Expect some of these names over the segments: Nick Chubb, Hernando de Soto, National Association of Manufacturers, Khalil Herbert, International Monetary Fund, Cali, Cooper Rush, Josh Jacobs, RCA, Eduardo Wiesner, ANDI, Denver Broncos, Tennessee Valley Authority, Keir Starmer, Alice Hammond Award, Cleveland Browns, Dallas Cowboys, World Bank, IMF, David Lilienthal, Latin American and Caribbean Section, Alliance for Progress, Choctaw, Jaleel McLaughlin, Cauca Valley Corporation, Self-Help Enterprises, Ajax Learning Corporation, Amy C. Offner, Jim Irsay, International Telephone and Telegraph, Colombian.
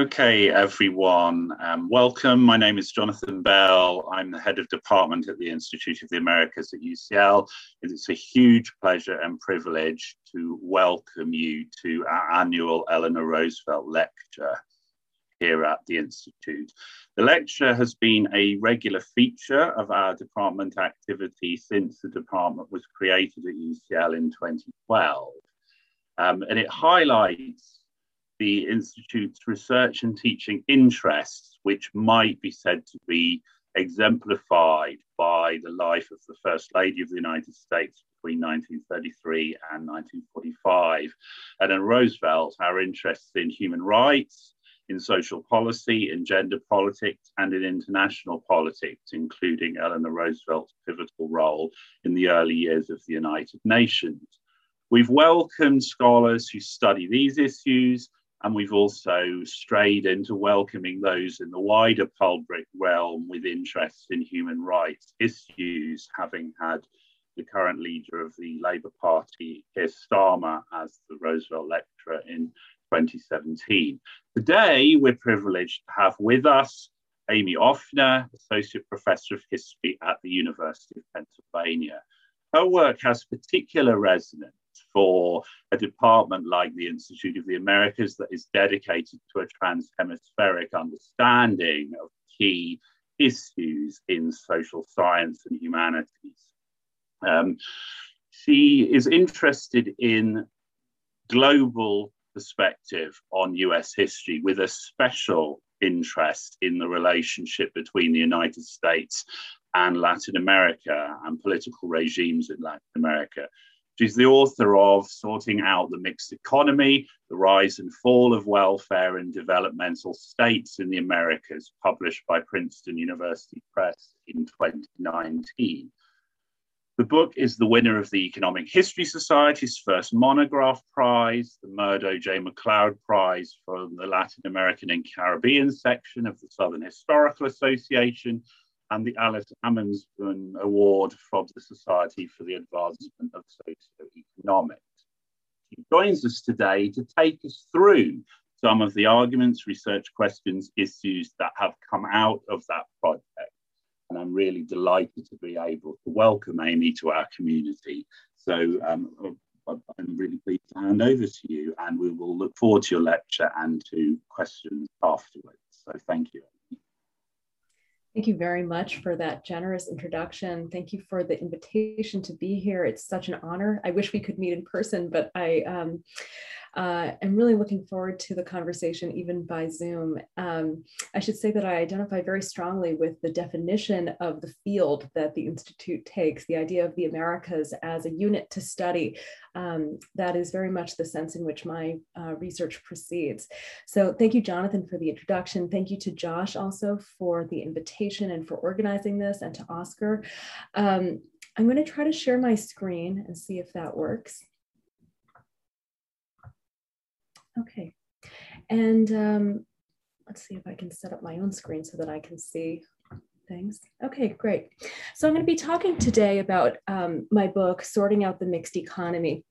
Okay, everyone, welcome. My name is Jonathan Bell. I'm the head of department at the Institute of the Americas at UCL. And it's a huge pleasure and privilege to welcome you to our annual Eleanor Roosevelt lecture here at the Institute. The lecture has been a regular feature of our department activity since the department was created at UCL in 2012. And it highlights the Institute's research and teaching interests, which might be said to be exemplified by the life of the First Lady of the United States between 1933 and 1945. And in Roosevelt, our interests in human rights, in social policy, in gender politics, and in international politics, including Eleanor Roosevelt's pivotal role in the early years of the United Nations. We've welcomed scholars who study these issues, and we've also strayed into welcoming those in the wider public realm with interests in human rights issues, having had the current leader of the Labour Party, Keir Starmer, as the Roosevelt Lecturer in 2017. Today, we're privileged to have with us Amy Offner, Associate Professor of History at the University of Pennsylvania. Her work has particular resonance for a department like the Institute of the Americas that is dedicated to a transhemispheric understanding of key issues in social science and humanities. She is interested in global perspective on US history with a special interest in the relationship between the United States and Latin America and political regimes in Latin America. She's the author of Sorting Out the Mixed Economy, The Rise and Fall of Welfare in Developmental States in the Americas, published by Princeton University Press in 2019. The book is the winner of the Economic History Society's first monograph prize, the Murdo J. MacLeod Prize from the Latin American and Caribbean Section of the Southern Historical Association, and the Alice Hammond Award from the Society for the Advancement of Socioeconomics. She joins us today to take us through some of the arguments, research questions, issues that have come out of that project. And I'm really delighted to be able to welcome Amy to our community. So I'm really pleased to hand over to you, and we will look forward to your lecture and to questions afterwards. So thank you. Thank you very much for that generous introduction. Thank you for the invitation to be here. It's such an honor. I wish we could meet in person, but I am really looking forward to the conversation, even by Zoom. I should say that I identify very strongly with the definition of the field that the Institute takes, the idea of the Americas as a unit to study. That is very much the sense in which my research proceeds. So thank you, Jonathan, for the introduction. Thank you to Josh also for the invitation and for organizing this, and to Oscar. I'm going to try to share my screen and see if that works. Okay, and let's see if I can set up my own screen so that I can see things. Okay, great. So I'm going to be talking today about my book, Sorting Out the Mixed Economy.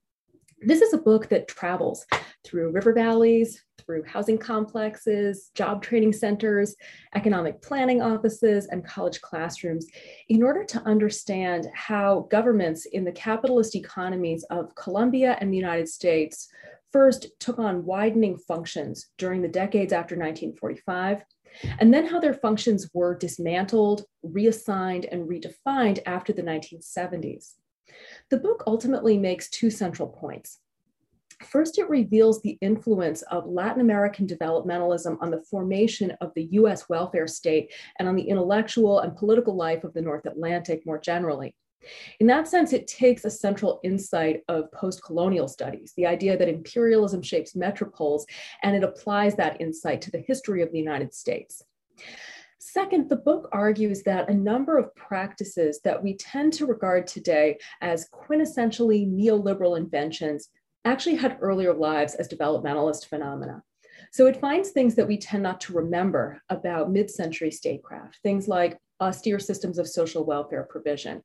This is a book that travels through river valleys, through housing complexes, job training centers, economic planning offices, and college classrooms in order to understand how governments in the capitalist economies of Colombia and the United States first took on widening functions during the decades after 1945, and then how their functions were dismantled, reassigned, and redefined after the 1970s. The book ultimately makes two central points. First, it reveals the influence of Latin American developmentalism on the formation of the US welfare state and on the intellectual and political life of the North Atlantic more generally. In that sense, it takes a central insight of post-colonial studies, the idea that imperialism shapes metropoles, and it applies that insight to the history of the United States. Second, the book argues that a number of practices that we tend to regard today as quintessentially neoliberal inventions actually had earlier lives as developmentalist phenomena. So it finds things that we tend not to remember about mid-century statecraft, things like austere systems of social welfare provision,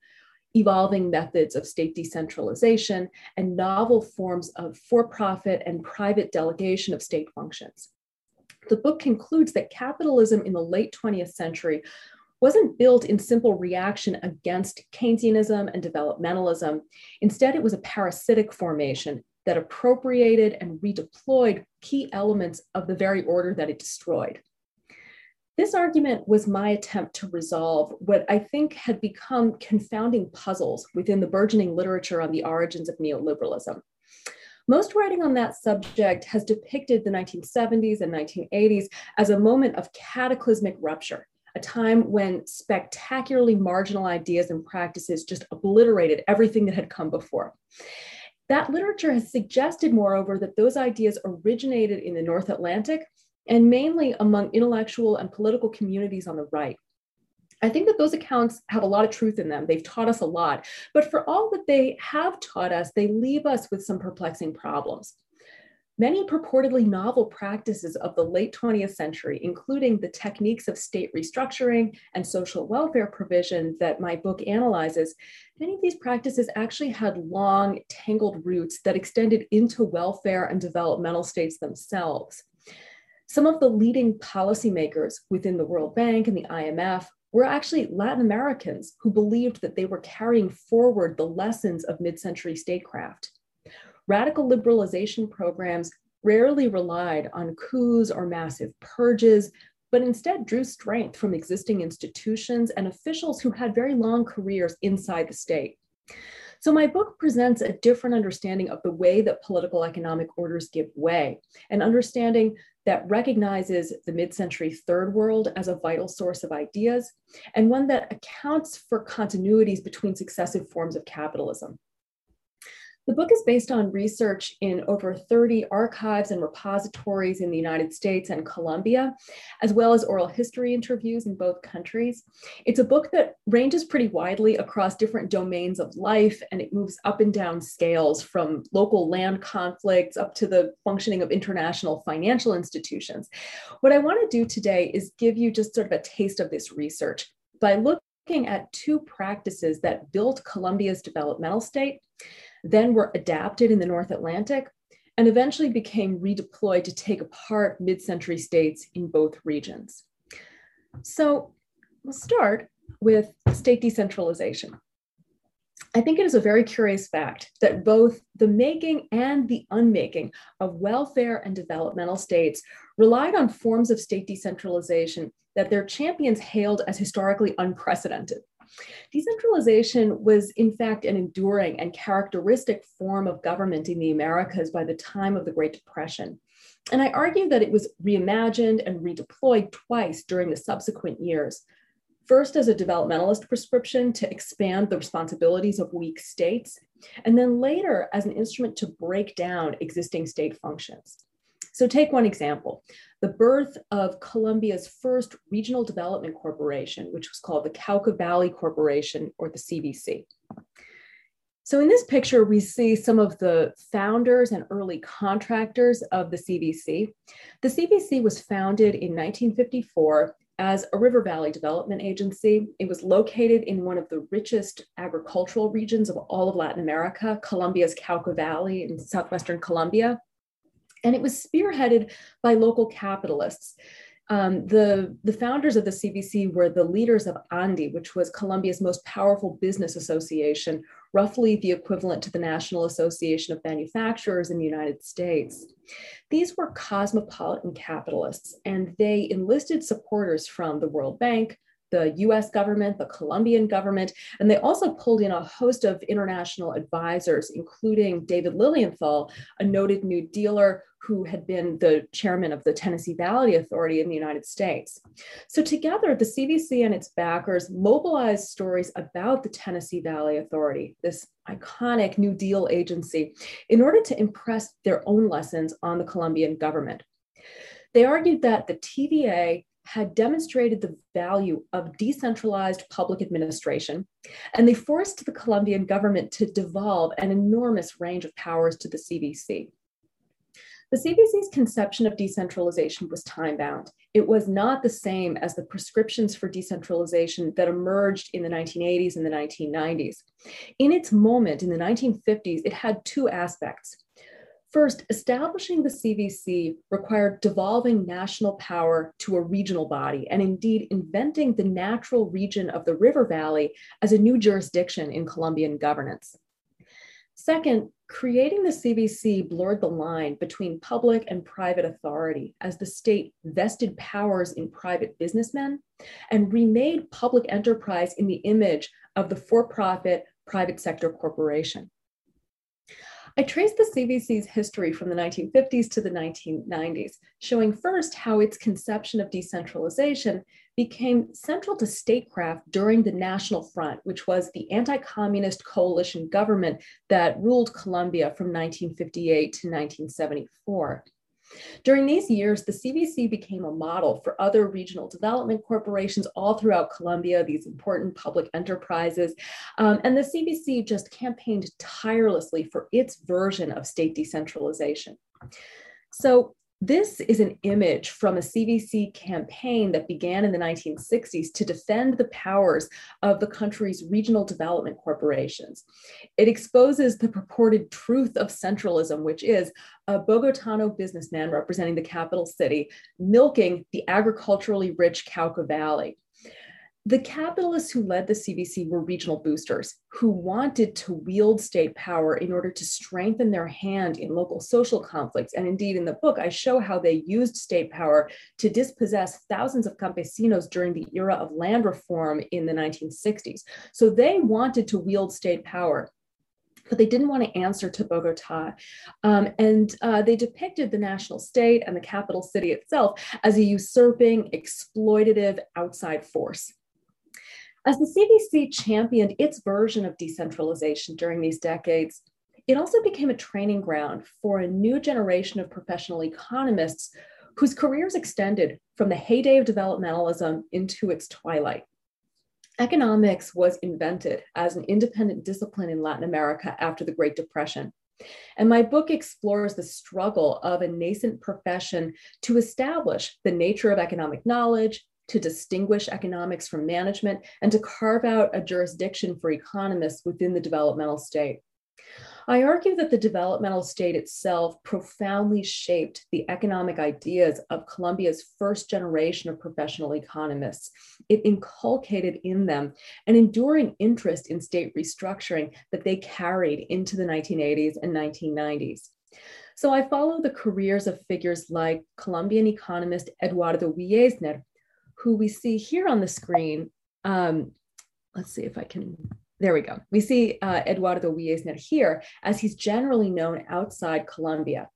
evolving methods of state decentralization, and novel forms of for-profit and private delegation of state functions. The book concludes that capitalism in the late 20th century wasn't built in simple reaction against Keynesianism and developmentalism. Instead, it was a parasitic formation that appropriated and redeployed key elements of the very order that it destroyed. This argument was my attempt to resolve what I think had become confounding puzzles within the burgeoning literature on the origins of neoliberalism. Most writing on that subject has depicted the 1970s and 1980s as a moment of cataclysmic rupture, a time when spectacularly marginal ideas and practices just obliterated everything that had come before. That literature has suggested, moreover, that those ideas originated in the North Atlantic and mainly among intellectual and political communities on the right. I think that those accounts have a lot of truth in them. They've taught us a lot, but for all that they have taught us, they leave us with some perplexing problems. Many purportedly novel practices of the late 20th century, including the techniques of state restructuring and social welfare provision that my book analyzes, many of these practices actually had long, tangled roots that extended into welfare and developmental states themselves. Some of the leading policymakers within the World Bank and the IMF were actually Latin Americans who believed that they were carrying forward the lessons of mid-century statecraft. Radical liberalization programs rarely relied on coups or massive purges, but instead drew strength from existing institutions and officials who had very long careers inside the state. So my book presents a different understanding of the way that political economic orders give way, an understanding that recognizes the mid-century third world as a vital source of ideas, and one that accounts for continuities between successive forms of capitalism. The book is based on research in over 30 archives and repositories in the United States and Colombia, as well as oral history interviews in both countries. It's a book that ranges pretty widely across different domains of life, and it moves up and down scales from local land conflicts up to the functioning of international financial institutions. What I want to do today is give you just sort of a taste of this research by looking at two practices that built Colombia's developmental state, then were adapted in the North Atlantic, and eventually became redeployed to take apart mid-century states in both regions. So we'll start with state decentralization. I think it is a very curious fact that both the making and the unmaking of welfare and developmental states relied on forms of state decentralization that their champions hailed as historically unprecedented. Decentralization was, in fact, an enduring and characteristic form of government in the Americas by the time of the Great Depression. And I argue that it was reimagined and redeployed twice during the subsequent years. First, as a developmentalist prescription to expand the responsibilities of weak states, and then later as an instrument to break down existing state functions. So take one example, the birth of Colombia's first regional development corporation, which was called the Cauca Valley Corporation, or the CVC. So in this picture, we see some of the founders and early contractors of the CVC. The CVC was founded in 1954 as a river valley development agency. It was located in one of the richest agricultural regions of all of Latin America, Colombia's Cauca Valley in southwestern Colombia. And it was spearheaded by local capitalists. The founders of the CVC were the leaders of ANDI, which was Colombia's most powerful business association, roughly the equivalent to the National Association of Manufacturers in the United States. These were cosmopolitan capitalists, and they enlisted supporters from the World Bank, the US government, the Colombian government, and they also pulled in a host of international advisors, including David Lilienthal, a noted New Dealer who had been the chairman of the Tennessee Valley Authority in the United States. So together, the CVC and its backers mobilized stories about the Tennessee Valley Authority, this iconic New Deal agency, in order to impress their own lessons on the Colombian government. They argued that the TVA had demonstrated the value of decentralized public administration, and they forced the Colombian government to devolve an enormous range of powers to the CVC. The CVC's conception of decentralization was time-bound. It was not the same as the prescriptions for decentralization that emerged in the 1980s and the 1990s. In its moment, in the 1950s, it had two aspects. First, establishing the CVC required devolving national power to a regional body, and indeed inventing the natural region of the river valley as a new jurisdiction in Colombian governance. Second, creating the CVC blurred the line between public and private authority as the state vested powers in private businessmen and remade public enterprise in the image of the for-profit private sector corporation. I traced the CVC's history from the 1950s to the 1990s, showing first how its conception of decentralization became central to statecraft during the National Front, which was the anti-communist coalition government that ruled Colombia from 1958 to 1974. During these years, the CVC became a model for other regional development corporations all throughout Colombia, these important public enterprises, and the CVC just campaigned tirelessly for its version of state decentralization. So this is an image from a CVC campaign that began in the 1960s to defend the powers of the country's regional development corporations. It exposes the purported truth of centralism, which is a Bogotano businessman representing the capital city, milking the agriculturally rich Cauca Valley. The capitalists who led the CVC were regional boosters who wanted to wield state power in order to strengthen their hand in local social conflicts. And indeed, in the book, I show how they used state power to dispossess thousands of campesinos during the era of land reform in the 1960s. So they wanted to wield state power, but they didn't want to answer to Bogotá. They depicted the national state and the capital city itself as a usurping, exploitative outside force. As the CVC championed its version of decentralization during these decades, it also became a training ground for a new generation of professional economists whose careers extended from the heyday of developmentalism into its twilight. Economics was invented as an independent discipline in Latin America after the Great Depression. And my book explores the struggle of a nascent profession to establish the nature of economic knowledge, to distinguish economics from management, and to carve out a jurisdiction for economists within the developmental state. I argue that the developmental state itself profoundly shaped the economic ideas of Colombia's first generation of professional economists. It inculcated in them an enduring interest in state restructuring that they carried into the 1980s and 1990s. So I follow the careers of figures like Colombian economist Eduardo Wiesner, who we see here on the screen. Let's see if I can... There we go. We see Eduardo Wiesner here, as he's generally known outside Colombia.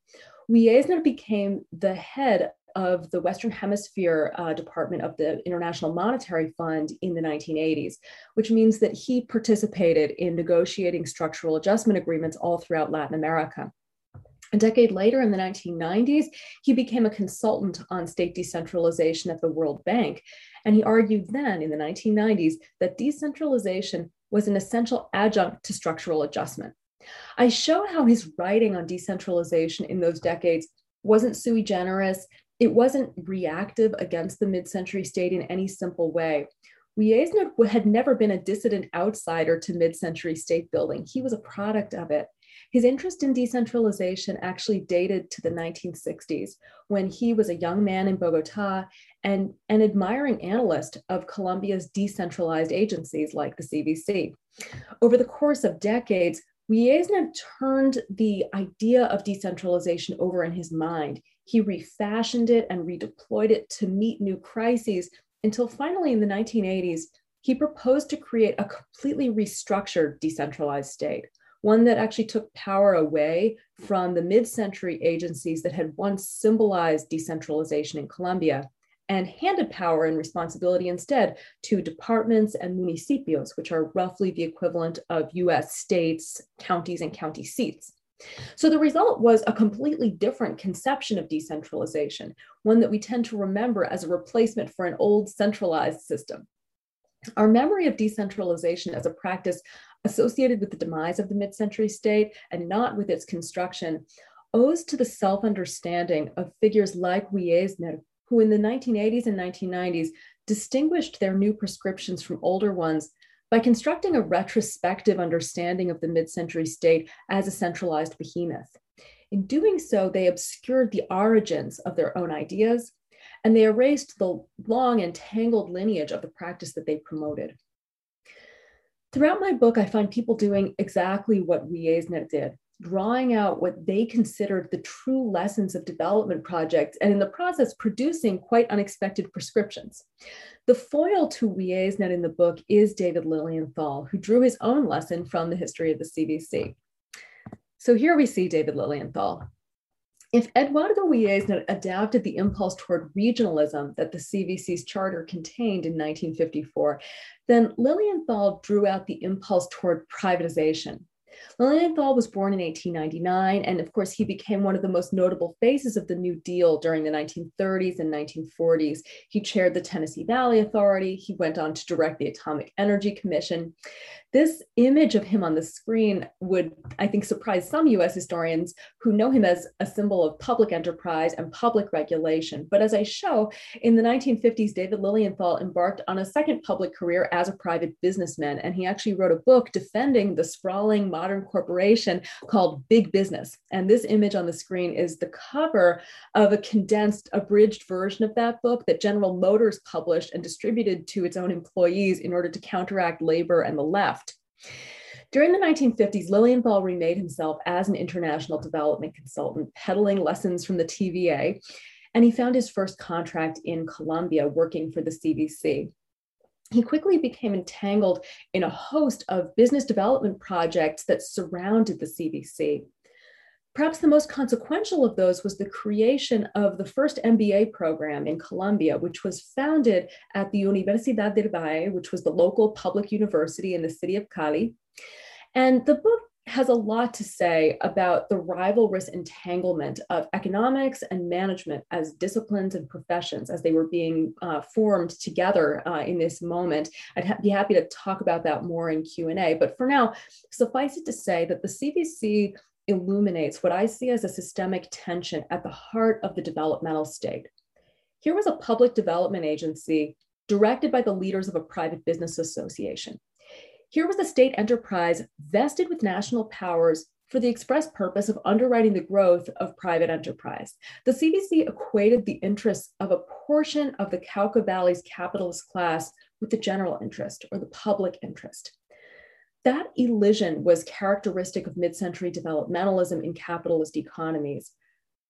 Wiesner became the head of the Western Hemisphere Department of the International Monetary Fund in the 1980s, which means that he participated in negotiating structural adjustment agreements all throughout Latin America. A decade later, in the 1990s, he became a consultant on state decentralization at the World Bank, and he argued then, in the 1990s, that decentralization was an essential adjunct to structural adjustment. I show how his writing on decentralization in those decades wasn't sui generis, it wasn't reactive against the mid-century state in any simple way. Wiesner had never been a dissident outsider to mid-century state building, he was a product of it. His interest in decentralization actually dated to the 1960s, when he was a young man in Bogota and an admiring analyst of Colombia's decentralized agencies like the CVC. Over the course of decades, Wiesner turned the idea of decentralization over in his mind. He refashioned it and redeployed it to meet new crises until finally in the 1980s, he proposed to create a completely restructured decentralized state, one that actually took power away from the mid-century agencies that had once symbolized decentralization in Colombia and handed power and responsibility instead to departments and municipios, which are roughly the equivalent of US states, counties, and county seats. So the result was a completely different conception of decentralization, one that we tend to remember as a replacement for an old centralized system. Our memory of decentralization as a practice associated with the demise of the mid-century state and not with its construction owes to the self-understanding of figures like Wiesner, who in the 1980s and 1990s distinguished their new prescriptions from older ones by constructing a retrospective understanding of the mid-century state as a centralized behemoth. In doing so, they obscured the origins of their own ideas, and they erased the long and tangled lineage of the practice that they promoted. Throughout my book, I find people doing exactly what Wiesner did, drawing out what they considered the true lessons of development projects, and in the process producing quite unexpected prescriptions. The foil to Wiesner in the book is David Lilienthal, who drew his own lesson from the history of the CVC. So here we see David Lilienthal. If Eduardo Wiesner adapted the impulse toward regionalism that the CVC's charter contained in 1954, then Lilienthal drew out the impulse toward privatization. Lilienthal was born in 1899, and of course, he became one of the most notable faces of the New Deal during the 1930s and 1940s. He chaired the Tennessee Valley Authority. He went on to direct the Atomic Energy Commission. This image of him on the screen would, I think, surprise some US historians who know him as a symbol of public enterprise and public regulation. But as I show, in the 1950s, David Lilienthal embarked on a second public career as a private businessman, and he actually wrote a book defending the sprawling modern corporation called Big Business. And this image on the screen is the cover of a condensed, abridged version of that book that General Motors published and distributed to its own employees in order to counteract labor and the left. During the 1950s, Lilienthal remade himself as an international development consultant, peddling lessons from the TVA, and he found his first contract in Colombia working for the CVC. He quickly became entangled in a host of business development projects that surrounded the CVC. Perhaps the most consequential of those was the creation of the first MBA program in Colombia, which was founded at the Universidad del Valle, which was the local public university in the city of Cali. And the book has a lot to say about the rivalrous entanglement of economics and management as disciplines and professions as they were being formed together in this moment. I'd be happy to talk about that more in Q&A, but for now, suffice it to say that the CVC illuminates what I see as a systemic tension at the heart of the developmental state. Here was a public development agency directed by the leaders of a private business association. Here was a state enterprise vested with national powers for the express purpose of underwriting the growth of private enterprise. The CVC equated the interests of a portion of the Cauca Valley's capitalist class with the general interest or the public interest. That elision was characteristic of mid-century developmentalism in capitalist economies.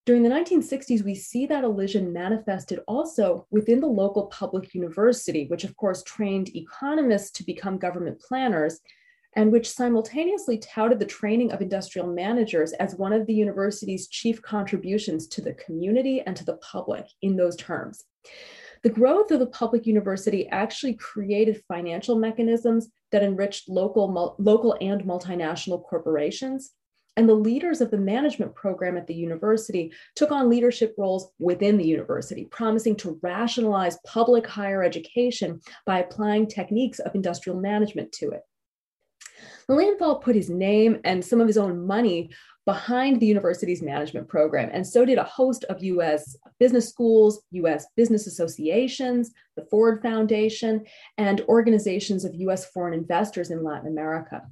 During the 1960s, we see that elision manifested also within the local public university, which of course trained economists to become government planners, and which simultaneously touted the training of industrial managers as one of the university's chief contributions to the community and to the public in those terms. The growth of the public university actually created financial mechanisms that enriched local and multinational corporations. And the leaders of the management program at the university took on leadership roles within the university, promising to rationalize public higher education by applying techniques of industrial management to it. Lilienthal put his name and some of his own money behind the university's management program, and so did a host of U.S. business schools, U.S. business associations, the Ford Foundation, and organizations of U.S. foreign investors in Latin America.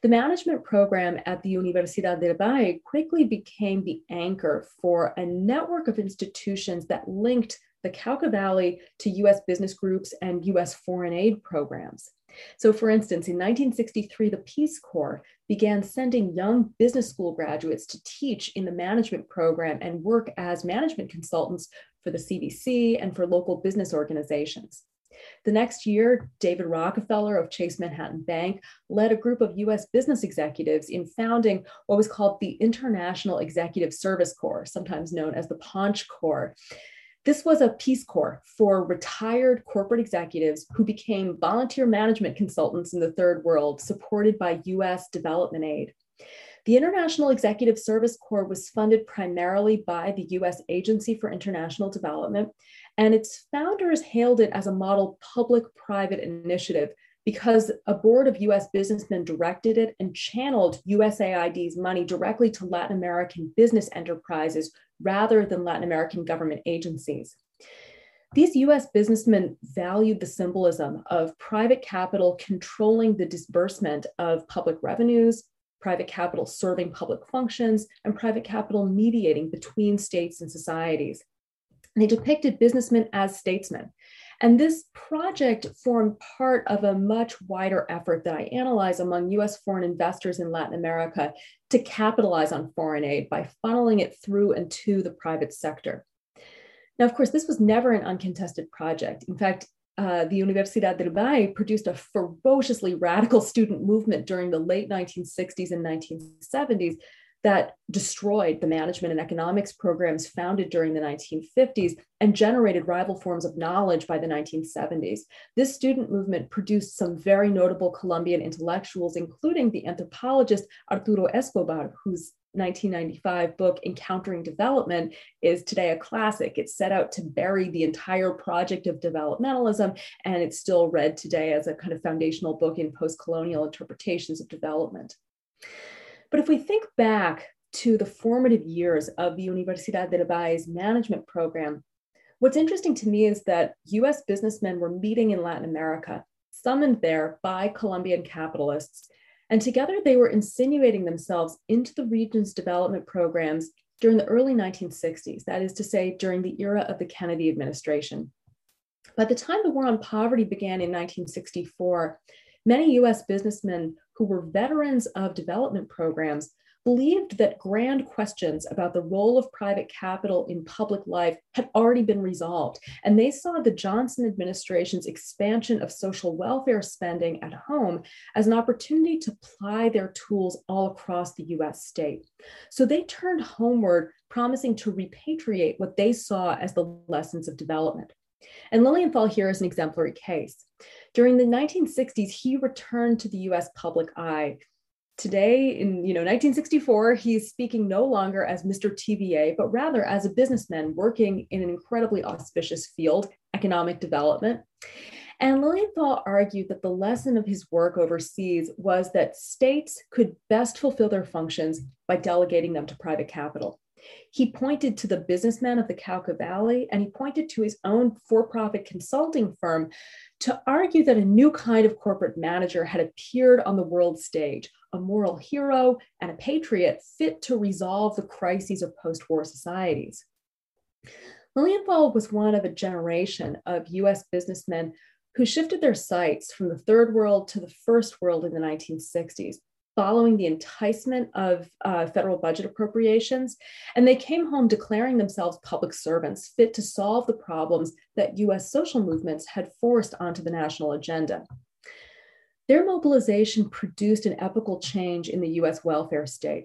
The management program at the Universidad del Valle quickly became the anchor for a network of institutions that linked the Cauca Valley to U.S. business groups and U.S. foreign aid programs. So for instance, in 1963, the Peace Corps began sending young business school graduates to teach in the management program and work as management consultants for the CVC and for local business organizations. The next year, David Rockefeller of Chase Manhattan Bank led a group of U.S. business executives in founding what was called the International Executive Service Corps, sometimes known as the Paunch Corps. This was a Peace Corps for retired corporate executives who became volunteer management consultants in the Third World, supported by U.S. development aid. The International Executive Service Corps was funded primarily by the U.S. Agency for International Development, and its founders hailed it as a model public-private initiative because a board of U.S. businessmen directed it and channeled USAID's money directly to Latin American business enterprises rather than Latin American government agencies. These U.S. businessmen valued the symbolism of private capital controlling the disbursement of public revenues, private capital serving public functions, and private capital mediating between states and societies. They depicted businessmen as statesmen. And this project formed part of a much wider effort that I analyze among US foreign investors in Latin America to capitalize on foreign aid by funneling it through and to the private sector. Now, of course, this was never an uncontested project. In fact, the Universidad del Valle produced a ferociously radical student movement during the late 1960s and 1970s that destroyed the management and economics programs founded during the 1950s and generated rival forms of knowledge by the 1970s. This student movement produced some very notable Colombian intellectuals, including the anthropologist Arturo Escobar, whose 1995 book, Encountering Development, is today a classic. It set out to bury the entire project of developmentalism, and it's still read today as a kind of foundational book in post-colonial interpretations of development. But if we think back to the formative years of the Universidad del Valle's management program, what's interesting to me is that US businessmen were meeting in Latin America, summoned there by Colombian capitalists, and together they were insinuating themselves into the region's development programs during the early 1960s, that is to say, during the era of the Kennedy administration. By the time the war on poverty began in 1964, many US businessmen who were veterans of development programs believed that grand questions about the role of private capital in public life had already been resolved. And they saw the Johnson administration's expansion of social welfare spending at home as an opportunity to apply their tools all across the US state. So they turned homeward, promising to repatriate what they saw as the lessons of development. And Lilienthal here is an exemplary case. During the 1960s, he returned to the US public eye. Today, in 1964, he's speaking no longer as Mr. TVA, but rather as a businessman working in an incredibly auspicious field, economic development. And Lilienthal argued that the lesson of his work overseas was that states could best fulfill their functions by delegating them to private capital. He pointed to the businessmen of the Cauca Valley, and he pointed to his own for-profit consulting firm to argue that a new kind of corporate manager had appeared on the world stage, a moral hero and a patriot fit to resolve the crises of post-war societies. Lilienthal was one of a generation of US businessmen who shifted their sights from the third world to the first world in the 1960s, following the enticement of federal budget appropriations, and they came home declaring themselves public servants fit to solve the problems that US social movements had forced onto the national agenda. Their mobilization produced an epochal change in the US welfare state.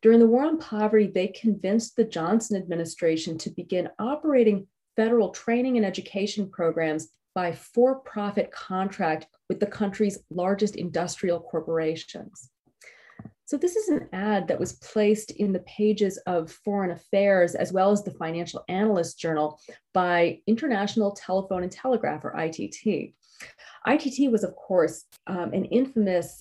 During the war on poverty, they convinced the Johnson administration to begin operating federal training and education programs by for-profit contract with the country's largest industrial corporations. So this is an ad that was placed in the pages of Foreign Affairs, as well as the Financial Analyst Journal, by International Telephone and Telegraph, or ITT. ITT was, of course, an infamous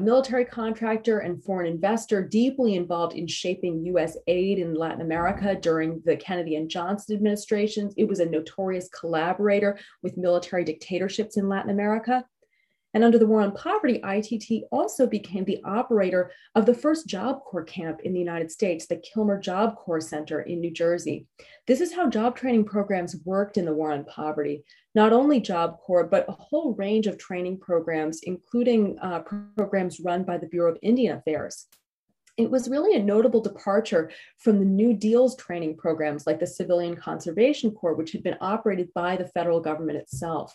military contractor and foreign investor deeply involved in shaping US aid in Latin America during the Kennedy and Johnson administrations. It was a notorious collaborator with military dictatorships in Latin America. And under the war on poverty, ITT also became the operator of the first Job Corps camp in the United States, the Kilmer Job Corps Center in New Jersey. This is how job training programs worked in the war on poverty. Not only Job Corps, but a whole range of training programs, including programs run by the Bureau of Indian Affairs. It was really a notable departure from the New Deal's training programs like the Civilian Conservation Corps, which had been operated by the federal government itself.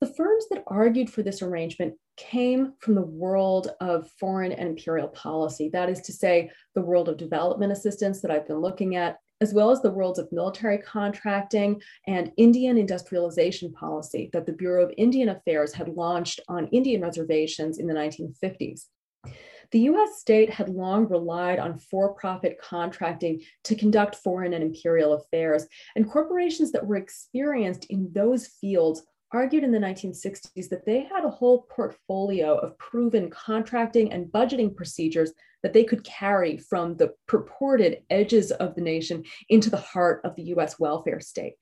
The firms that argued for this arrangement came from the world of foreign and imperial policy, that is to say, the world of development assistance that I've been looking at, as well as the worlds of military contracting and Indian industrialization policy that the Bureau of Indian Affairs had launched on Indian reservations in the 1950s. The US state had long relied on for-profit contracting to conduct foreign and imperial affairs, and corporations that were experienced in those fields argued in the 1960s that they had a whole portfolio of proven contracting and budgeting procedures that they could carry from the purported edges of the nation into the heart of the US welfare state.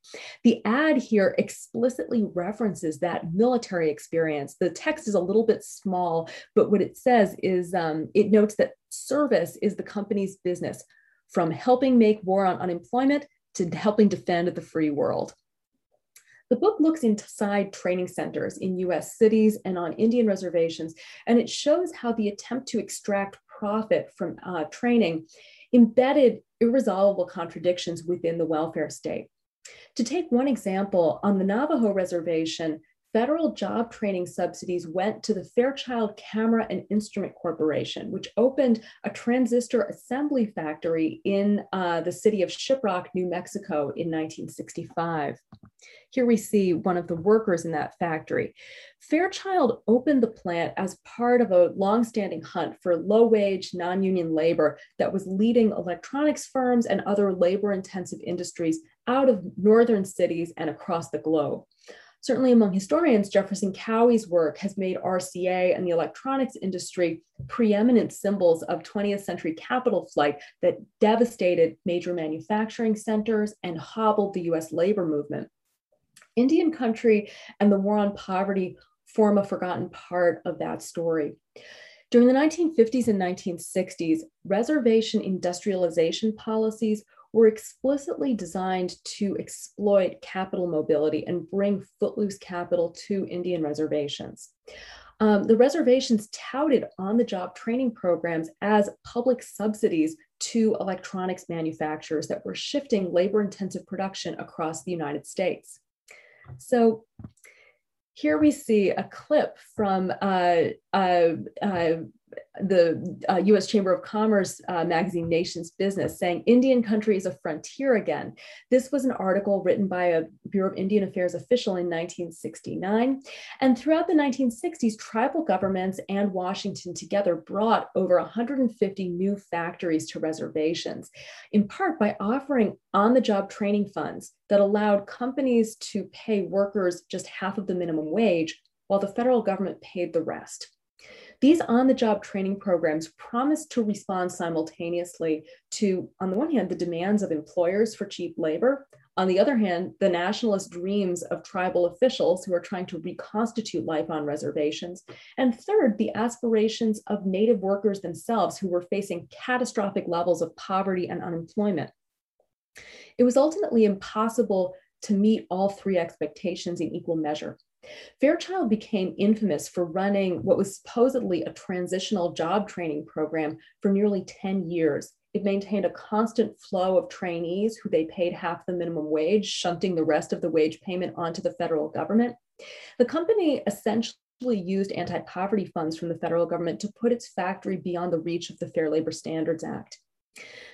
The ad here explicitly references that military experience. The text is a little bit small, but what it says is it notes that service is the company's business, from helping make war on unemployment to helping defend the free world. The book looks inside training centers in US cities and on Indian reservations, and it shows how the attempt to extract profit from training embedded irresolvable contradictions within the welfare state. To take one example, on the Navajo reservation, federal job training subsidies went to the Fairchild Camera and Instrument Corporation, which opened a transistor assembly factory in the city of Shiprock, New Mexico in 1965. Here we see one of the workers in that factory. Fairchild opened the plant as part of a longstanding hunt for low-wage, non-union labor that was leading electronics firms and other labor-intensive industries out of northern cities and across the globe. Certainly among historians, Jefferson Cowie's work has made RCA and the electronics industry preeminent symbols of 20th century capital flight that devastated major manufacturing centers and hobbled the US labor movement. Indian country and the war on poverty form a forgotten part of that story. During the 1950s and 1960s, reservation industrialization policies were explicitly designed to exploit capital mobility and bring footloose capital to Indian reservations. The reservations touted on-the-job training programs as public subsidies to electronics manufacturers that were shifting labor-intensive production across the United States. So here we see a clip from the US Chamber of Commerce magazine Nation's Business, saying Indian country is a frontier again. This was an article written by a Bureau of Indian Affairs official in 1969. And throughout the 1960s, tribal governments and Washington together brought over 150 new factories to reservations, in part by offering on-the-job training funds that allowed companies to pay workers just half of the minimum wage, while the federal government paid the rest. These on-the-job training programs promised to respond simultaneously to, on the one hand, the demands of employers for cheap labor, on the other hand, the nationalist dreams of tribal officials who are trying to reconstitute life on reservations, and third, the aspirations of Native workers themselves who were facing catastrophic levels of poverty and unemployment. It was ultimately impossible to meet all three expectations in equal measure. Fairchild became infamous for running what was supposedly a transitional job training program for nearly 10 years. It maintained a constant flow of trainees who they paid half the minimum wage, shunting the rest of the wage payment onto the federal government. The company essentially used anti-poverty funds from the federal government to put its factory beyond the reach of the Fair Labor Standards Act.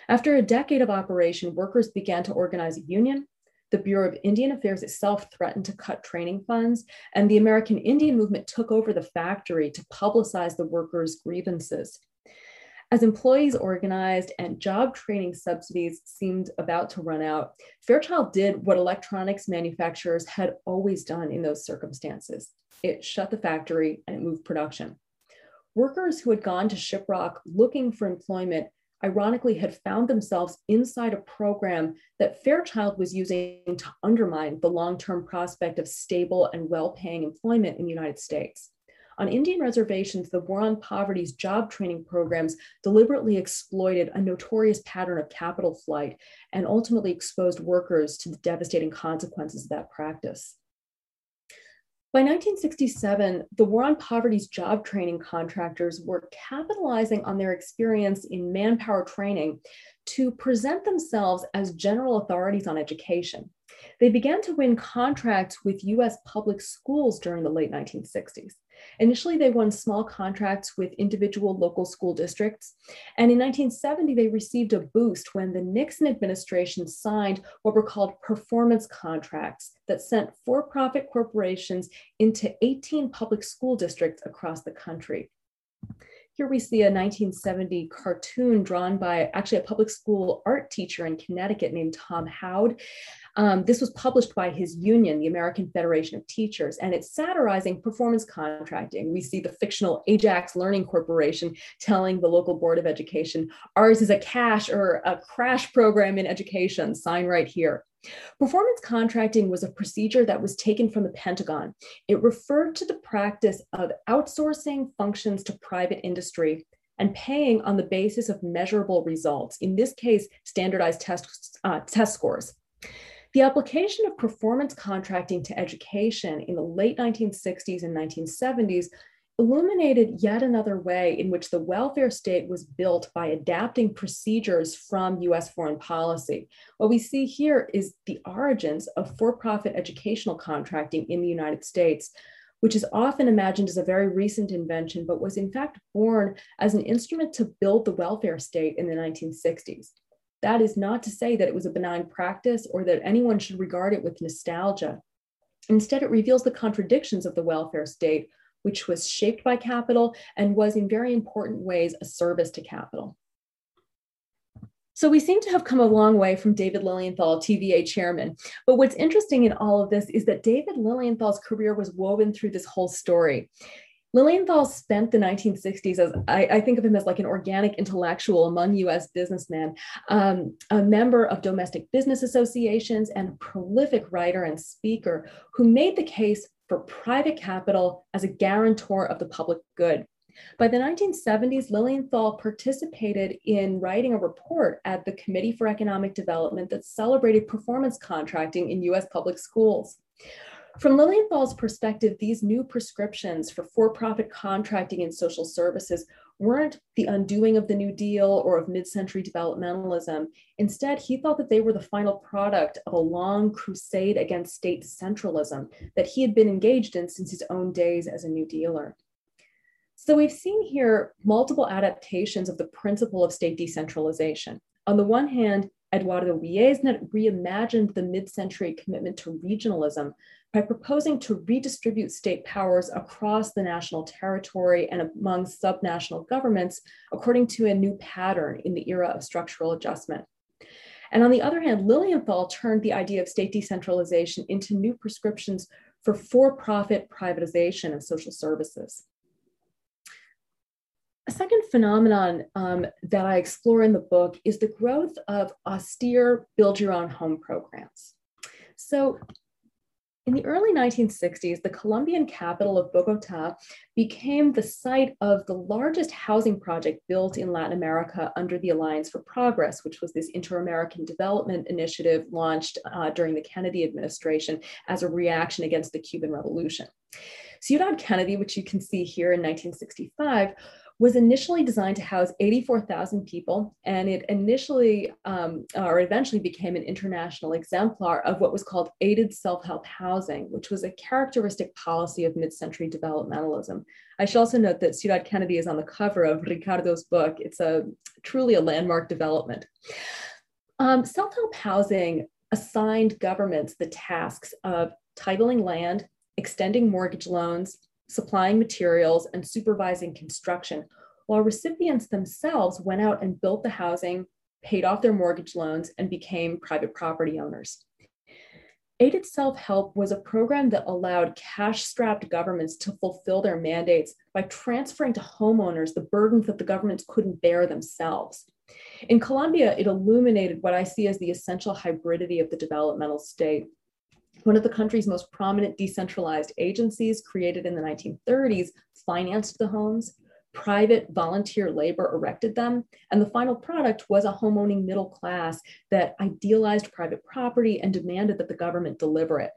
After a decade of operation, workers began to organize a union. The Bureau of Indian Affairs itself threatened to cut training funds, and the American Indian movement took over the factory to publicize the workers' grievances. As employees organized and job training subsidies seemed about to run out, Fairchild did what electronics manufacturers had always done in those circumstances. It shut the factory and it moved production. Workers who had gone to Shiprock looking for employment ironically had found themselves inside a program that Fairchild was using to undermine the long-term prospect of stable and well-paying employment in the United States. On Indian reservations, the War on Poverty's job training programs deliberately exploited a notorious pattern of capital flight and ultimately exposed workers to the devastating consequences of that practice. By 1967, the War on Poverty's job training contractors were capitalizing on their experience in manpower training to present themselves as general authorities on education. They began to win contracts with US public schools during the late 1960s. Initially, they won small contracts with individual local school districts. And in 1970, they received a boost when the Nixon administration signed what were called performance contracts that sent for-profit corporations into 18 public school districts across the country. Here we see a 1970 cartoon drawn by actually a public school art teacher in Connecticut named Tom Howd. This was published by his union, the American Federation of Teachers, and it's satirizing performance contracting. We see the fictional Ajax Learning Corporation telling the local board of education, ours is a cash or a crash program in education, sign right here. Performance contracting was a procedure that was taken from the Pentagon. It referred to the practice of outsourcing functions to private industry and paying on the basis of measurable results, in this case, standardized test scores. The application of performance contracting to education in the late 1960s and 1970s illuminated yet another way in which the welfare state was built by adapting procedures from US foreign policy. What we see here is the origins of for-profit educational contracting in the United States, which is often imagined as a very recent invention, but was in fact born as an instrument to build the welfare state in the 1960s. That is not to say that it was a benign practice or that anyone should regard it with nostalgia. Instead, it reveals the contradictions of the welfare state, which was shaped by capital and was in very important ways a service to capital. So we seem to have come a long way from David Lilienthal, TVA chairman. But what's interesting in all of this is that David Lilienthal's career was woven through this whole story. Lilienthal spent the 1960s as, I think of him as like an organic intellectual among US businessmen, a member of domestic business associations and a prolific writer and speaker who made the case for private capital as a guarantor of the public good. By the 1970s, Lilienthal participated in writing a report at the Committee for Economic Development that celebrated performance contracting in US public schools. From Lilienthal's perspective, these new prescriptions for for-profit contracting in social services weren't the undoing of the New Deal or of mid-century developmentalism. Instead, he thought that they were the final product of a long crusade against state centralism that he had been engaged in since his own days as a New Dealer. So we've seen here multiple adaptations of the principle of state decentralization. On the one hand, Eduardo Wiesner reimagined the mid-century commitment to regionalism by proposing to redistribute state powers across the national territory and among subnational governments according to a new pattern in the era of structural adjustment. And on the other hand, Lilienthal turned the idea of state decentralization into new prescriptions for-profit privatization of social services. A second phenomenon that I explore in the book is the growth of austere build-your-own-home programs. So in the early 1960s, the Colombian capital of Bogota became the site of the largest housing project built in Latin America under the Alliance for Progress, which was this inter-American development initiative launched during the Kennedy administration as a reaction against the Cuban Revolution. Ciudad Kennedy, which you can see here in 1965, was initially designed to house 84,000 people, and it initially or eventually became an international exemplar of what was called aided self-help housing, which was a characteristic policy of mid-century developmentalism. I should also note that Ciudad Kennedy is on the cover of Ricardo's book. It's truly a landmark development. Self-help housing assigned governments the tasks of titling land, extending mortgage loans, supplying materials, and supervising construction, while recipients themselves went out and built the housing, paid off their mortgage loans, and became private property owners. Aided self-help was a program that allowed cash-strapped governments to fulfill their mandates by transferring to homeowners the burdens that the governments couldn't bear themselves. In Colombia, it illuminated what I see as the essential hybridity of the developmental state. One of the country's most prominent decentralized agencies, created in the 1930s, financed the homes, private volunteer labor erected them, and the final product was a homeowning middle class that idealized private property and demanded that the government deliver it.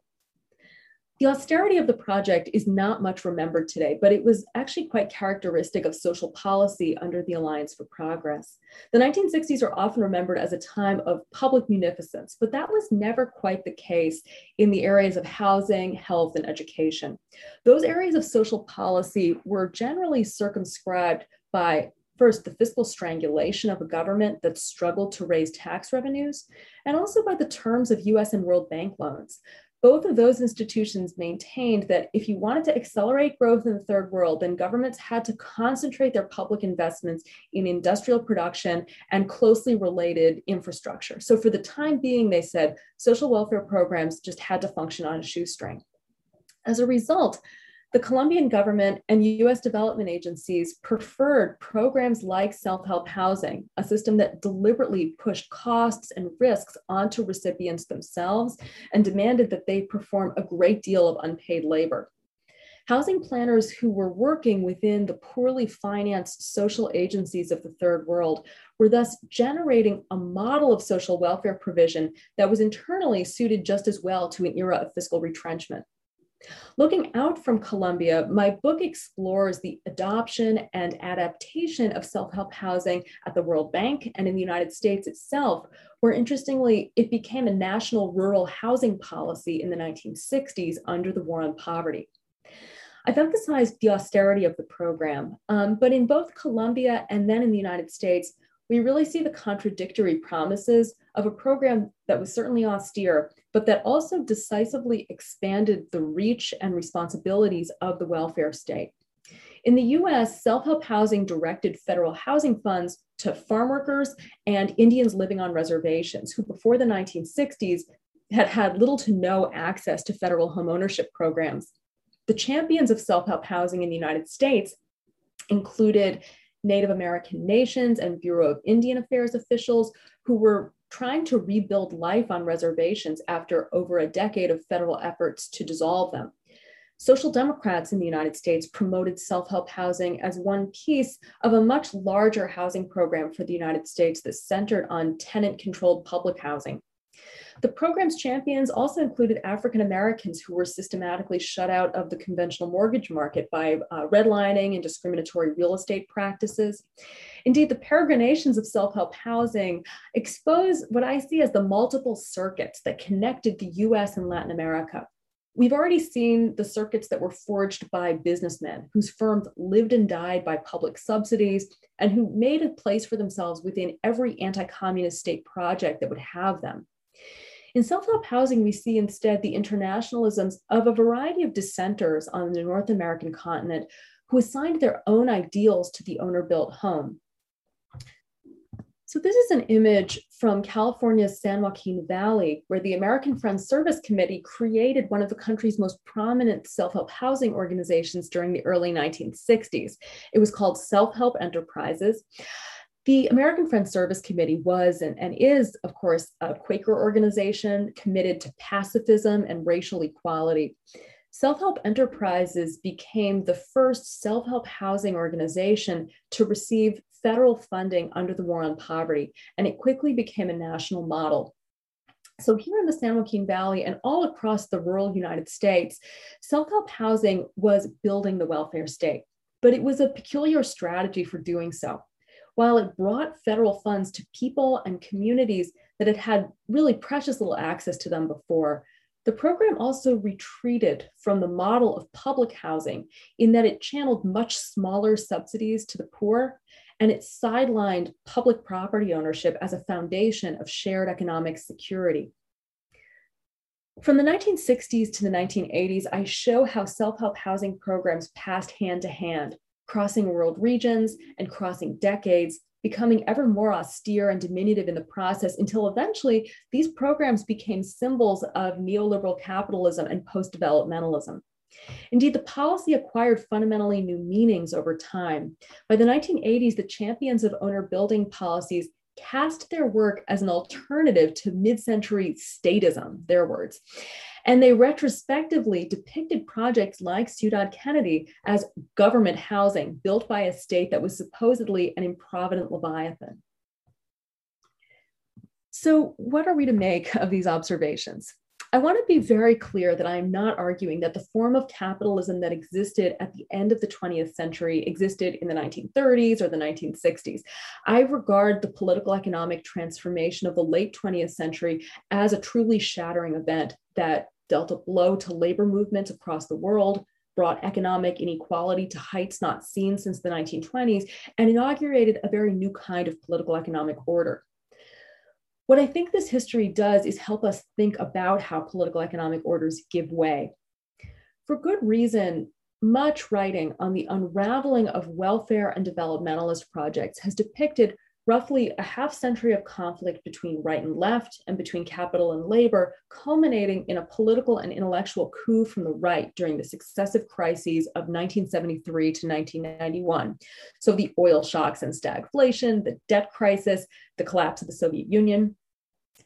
The austerity of the project is not much remembered today, but it was actually quite characteristic of social policy under the Alliance for Progress. The 1960s are often remembered as a time of public munificence, but that was never quite the case in the areas of housing, health, and education. Those areas of social policy were generally circumscribed by, first, the fiscal strangulation of a government that struggled to raise tax revenues, and also by the terms of US and World Bank loans. both of those institutions maintained that if you wanted to accelerate growth in the third world, then governments had to concentrate their public investments in industrial production and closely related infrastructure. So for the time being, they said, social welfare programs just had to function on a shoestring. As a result, the Colombian government and US development agencies preferred programs like self-help housing, a system that deliberately pushed costs and risks onto recipients themselves and demanded that they perform a great deal of unpaid labor. Housing planners who were working within the poorly financed social agencies of the third world were thus generating a model of social welfare provision that was internally suited just as well to an era of fiscal retrenchment. Looking out from Colombia, my book explores the adoption and adaptation of self-help housing at the World Bank and in the United States itself, where interestingly, it became a national rural housing policy in the 1960s under the war on poverty. I've emphasized the austerity of the program, but in both Colombia and then in the United States, we really see the contradictory promises of a program that was certainly austere, but that also decisively expanded the reach and responsibilities of the welfare state. In the US, self-help housing directed federal housing funds to farm workers and Indians living on reservations, who before the 1960s had had little to no access to federal homeownership programs. The champions of self-help housing in the United States included Native American nations and Bureau of Indian Affairs officials who were trying to rebuild life on reservations after over a decade of federal efforts to dissolve them. Social Democrats in the United States promoted self-help housing as one piece of a much larger housing program for the United States that centered on tenant-controlled public housing. The program's champions also included African Americans who were systematically shut out of the conventional mortgage market by redlining and discriminatory real estate practices. Indeed, the peregrinations of self-help housing expose what I see as the multiple circuits that connected the US and Latin America. We've already seen the circuits that were forged by businessmen whose firms lived and died by public subsidies and who made a place for themselves within every anti-communist state project that would have them. In self-help housing, we see instead the internationalisms of a variety of dissenters on the North American continent who assigned their own ideals to the owner-built home. So this is an image from California's San Joaquin Valley, where the American Friends Service Committee created one of the country's most prominent self-help housing organizations during the early 1960s. It was called Self-Help Enterprises. The American Friends Service Committee was and is, of course, a Quaker organization committed to pacifism and racial equality. Self-Help Enterprises became the first self-help housing organization to receive federal funding under the war on poverty, and it quickly became a national model. So here in the San Joaquin Valley and all across the rural United States, self-help housing was building the welfare state, but it was a peculiar strategy for doing so. While it brought federal funds to people and communities that had had really precious little access to them before, the program also retreated from the model of public housing in that it channeled much smaller subsidies to the poor, and it sidelined public property ownership as a foundation of shared economic security. From the 1960s to the 1980s, I show how self-help housing programs passed hand to hand, crossing world regions and crossing decades, becoming ever more austere and diminutive in the process until eventually these programs became symbols of neoliberal capitalism and post-developmentalism. Indeed, the policy acquired fundamentally new meanings over time. By the 1980s, the champions of owner-building policies cast their work as an alternative to mid-century statism, their words. And they retrospectively depicted projects like Ciudad Kennedy as government housing built by a state that was supposedly an improvident leviathan. So what are we to make of these observations? I want to be very clear that I am not arguing that the form of capitalism that existed at the end of the 20th century existed in the 1930s or the 1960s. I regard the political economic transformation of the late 20th century as a truly shattering event that dealt a blow to labor movements across the world, brought economic inequality to heights not seen since the 1920s, and inaugurated a very new kind of political economic order. What I think this history does is help us think about how political economic orders give way. For good reason, much writing on the unraveling of welfare and developmentalist projects has depicted roughly a half century of conflict between right and left and between capital and labor, culminating in a political and intellectual coup from the right during the successive crises of 1973 to 1991. So the oil shocks and stagflation, the debt crisis, the collapse of the Soviet Union.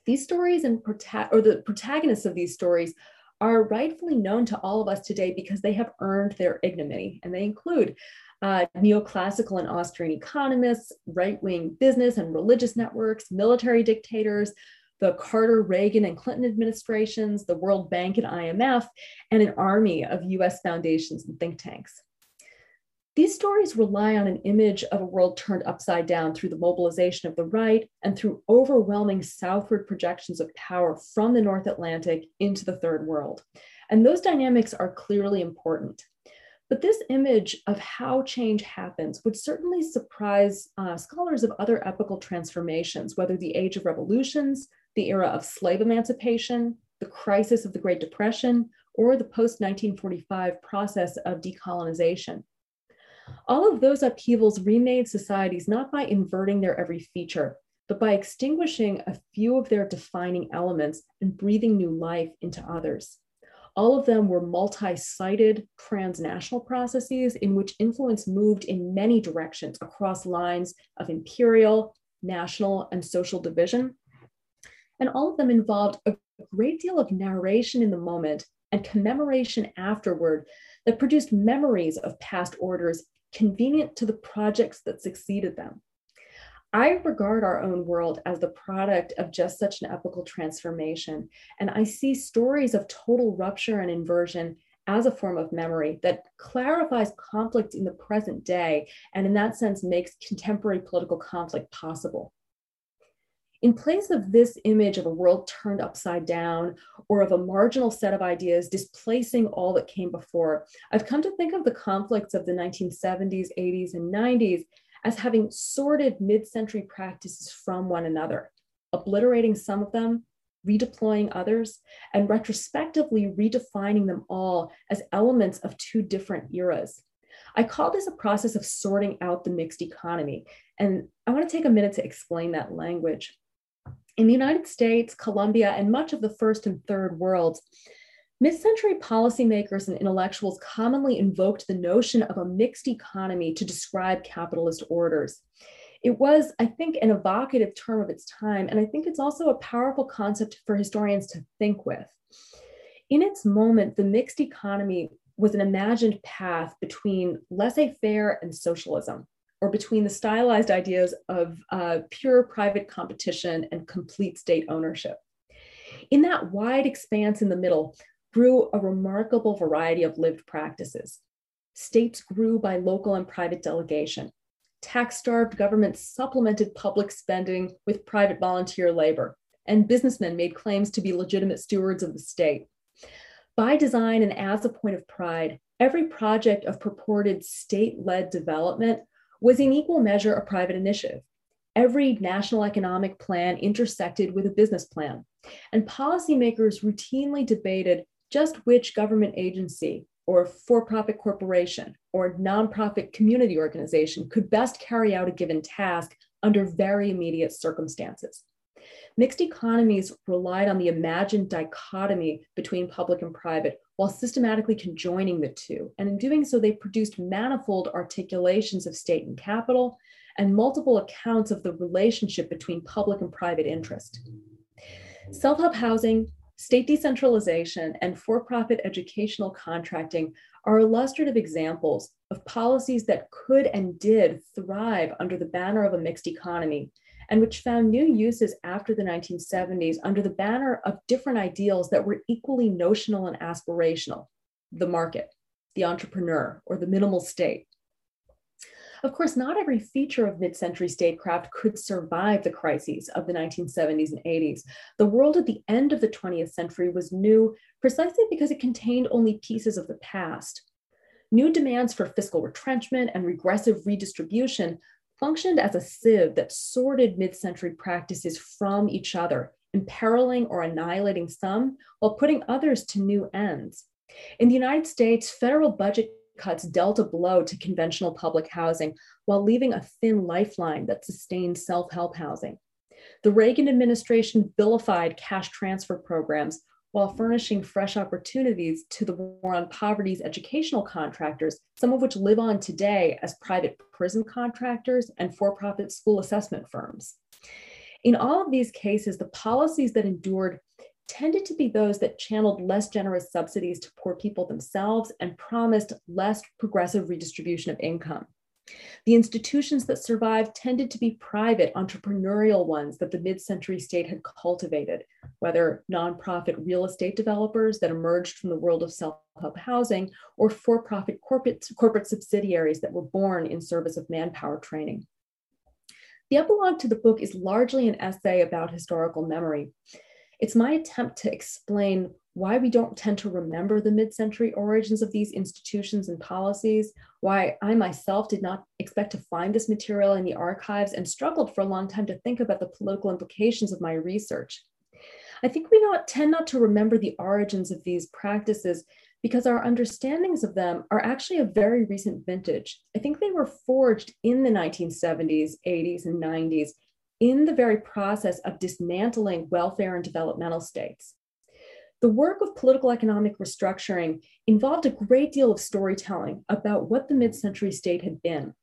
These stories and the protagonists of these stories are rightfully known to all of us today because they have earned their ignominy, and they include neoclassical and Austrian economists, right-wing business and religious networks, military dictators, the Carter, Reagan, and Clinton administrations, the World Bank and IMF, and an army of US foundations and think tanks. These stories rely on an image of a world turned upside down through the mobilization of the right and through overwhelming southward projections of power from the North Atlantic into the Third World. And those dynamics are clearly important. But this image of how change happens would certainly surprise scholars of other epochal transformations, whether the Age of Revolutions, the era of slave emancipation, the crisis of the Great Depression, or the post-1945 process of decolonization. All of those upheavals remade societies not by inverting their every feature, but by extinguishing a few of their defining elements and breathing new life into others. All of them were multi-sided transnational processes in which influence moved in many directions across lines of imperial, national, and social division. And all of them involved a great deal of narration in the moment and commemoration afterward that produced memories of past orders convenient to the projects that succeeded them. I regard our own world as the product of just such an epochal transformation, and I see stories of total rupture and inversion as a form of memory that clarifies conflict in the present day, and in that sense makes contemporary political conflict possible. In place of this image of a world turned upside down or of a marginal set of ideas displacing all that came before, I've come to think of the conflicts of the 1970s, 80s, and 90s as having sorted mid-century practices from one another, obliterating some of them, redeploying others, and retrospectively redefining them all as elements of two different eras. I call this a process of sorting out the mixed economy, and I want to take a minute to explain that language. In the United States, Colombia, and much of the First and Third Worlds, mid-century policymakers and intellectuals commonly invoked the notion of a mixed economy to describe capitalist orders. It was, I think, an evocative term of its time, and I think it's also a powerful concept for historians to think with. In its moment, the mixed economy was an imagined path between laissez-faire and socialism, or between the stylized ideas of pure private competition and complete state ownership. In that wide expanse in the middle, grew a remarkable variety of lived practices. States grew by local and private delegation. Tax-starved governments supplemented public spending with private volunteer labor, and businessmen made claims to be legitimate stewards of the state. By design and as a point of pride, every project of purported state-led development was in equal measure a private initiative. Every national economic plan intersected with a business plan, and policymakers routinely debated just which government agency or for-profit corporation or nonprofit community organization could best carry out a given task under very immediate circumstances. Mixed economies relied on the imagined dichotomy between public and private while systematically conjoining the two. And in doing so, they produced manifold articulations of state and capital and multiple accounts of the relationship between public and private interest. Self-help housing, state decentralization, and for-profit educational contracting are illustrative examples of policies that could and did thrive under the banner of a mixed economy, and which found new uses after the 1970s under the banner of different ideals that were equally notional and aspirational: the market, the entrepreneur, or the minimal state. Of course, not every feature of mid-century statecraft could survive the crises of the 1970s and 80s. The world at the end of the 20th century was new precisely because it contained only pieces of the past. New demands for fiscal retrenchment and regressive redistribution functioned as a sieve that sorted mid-century practices from each other, imperiling or annihilating some while putting others to new ends. In the United States, federal budget cuts dealt a blow to conventional public housing while leaving a thin lifeline that sustained self-help housing. The Reagan administration vilified cash transfer programs while furnishing fresh opportunities to the War on Poverty's educational contractors, some of which live on today as private prison contractors and for-profit school assessment firms. In all of these cases, the policies that endured tended to be those that channeled less generous subsidies to poor people themselves and promised less progressive redistribution of income. The institutions that survived tended to be private, entrepreneurial ones that the mid-century state had cultivated, whether nonprofit real estate developers that emerged from the world of self-help housing or for-profit corporate subsidiaries that were born in service of manpower training. The epilogue to the book is largely an essay about historical memory. It's my attempt to explain why we don't tend to remember the mid-century origins of these institutions and policies, why I myself did not expect to find this material in the archives and struggled for a long time to think about the political implications of my research. I think we tend not to remember the origins of these practices because our understandings of them are actually a very recent vintage. I think they were forged in the 1970s, 80s, and 90s in the very process of dismantling welfare and developmental states. The work of political economic restructuring involved a great deal of storytelling about what the mid-century state had been.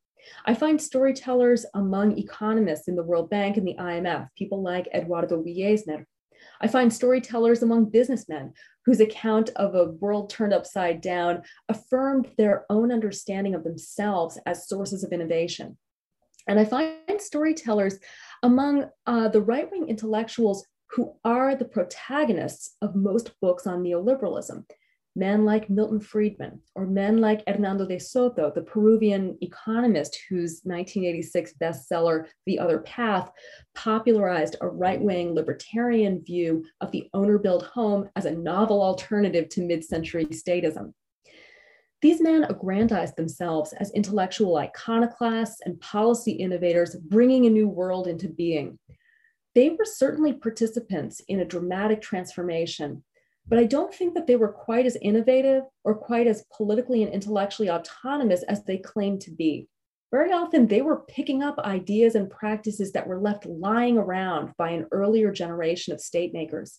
I find storytellers among economists in the World Bank and the IMF, people like Eduardo Wiesner. I find storytellers among businessmen whose account of a world turned upside down affirmed their own understanding of themselves as sources of innovation. And I find storytellers among the right-wing intellectuals who are the protagonists of most books on neoliberalism. Men like Milton Friedman, or men like Hernando de Soto, the Peruvian economist whose 1986 bestseller, The Other Path, popularized a right-wing libertarian view of the owner-built home as a novel alternative to mid-century statism. These men aggrandized themselves as intellectual iconoclasts and policy innovators, bringing a new world into being. They were certainly participants in a dramatic transformation, but I don't think that they were quite as innovative or quite as politically and intellectually autonomous as they claimed to be. Very often they were picking up ideas and practices that were left lying around by an earlier generation of state makers.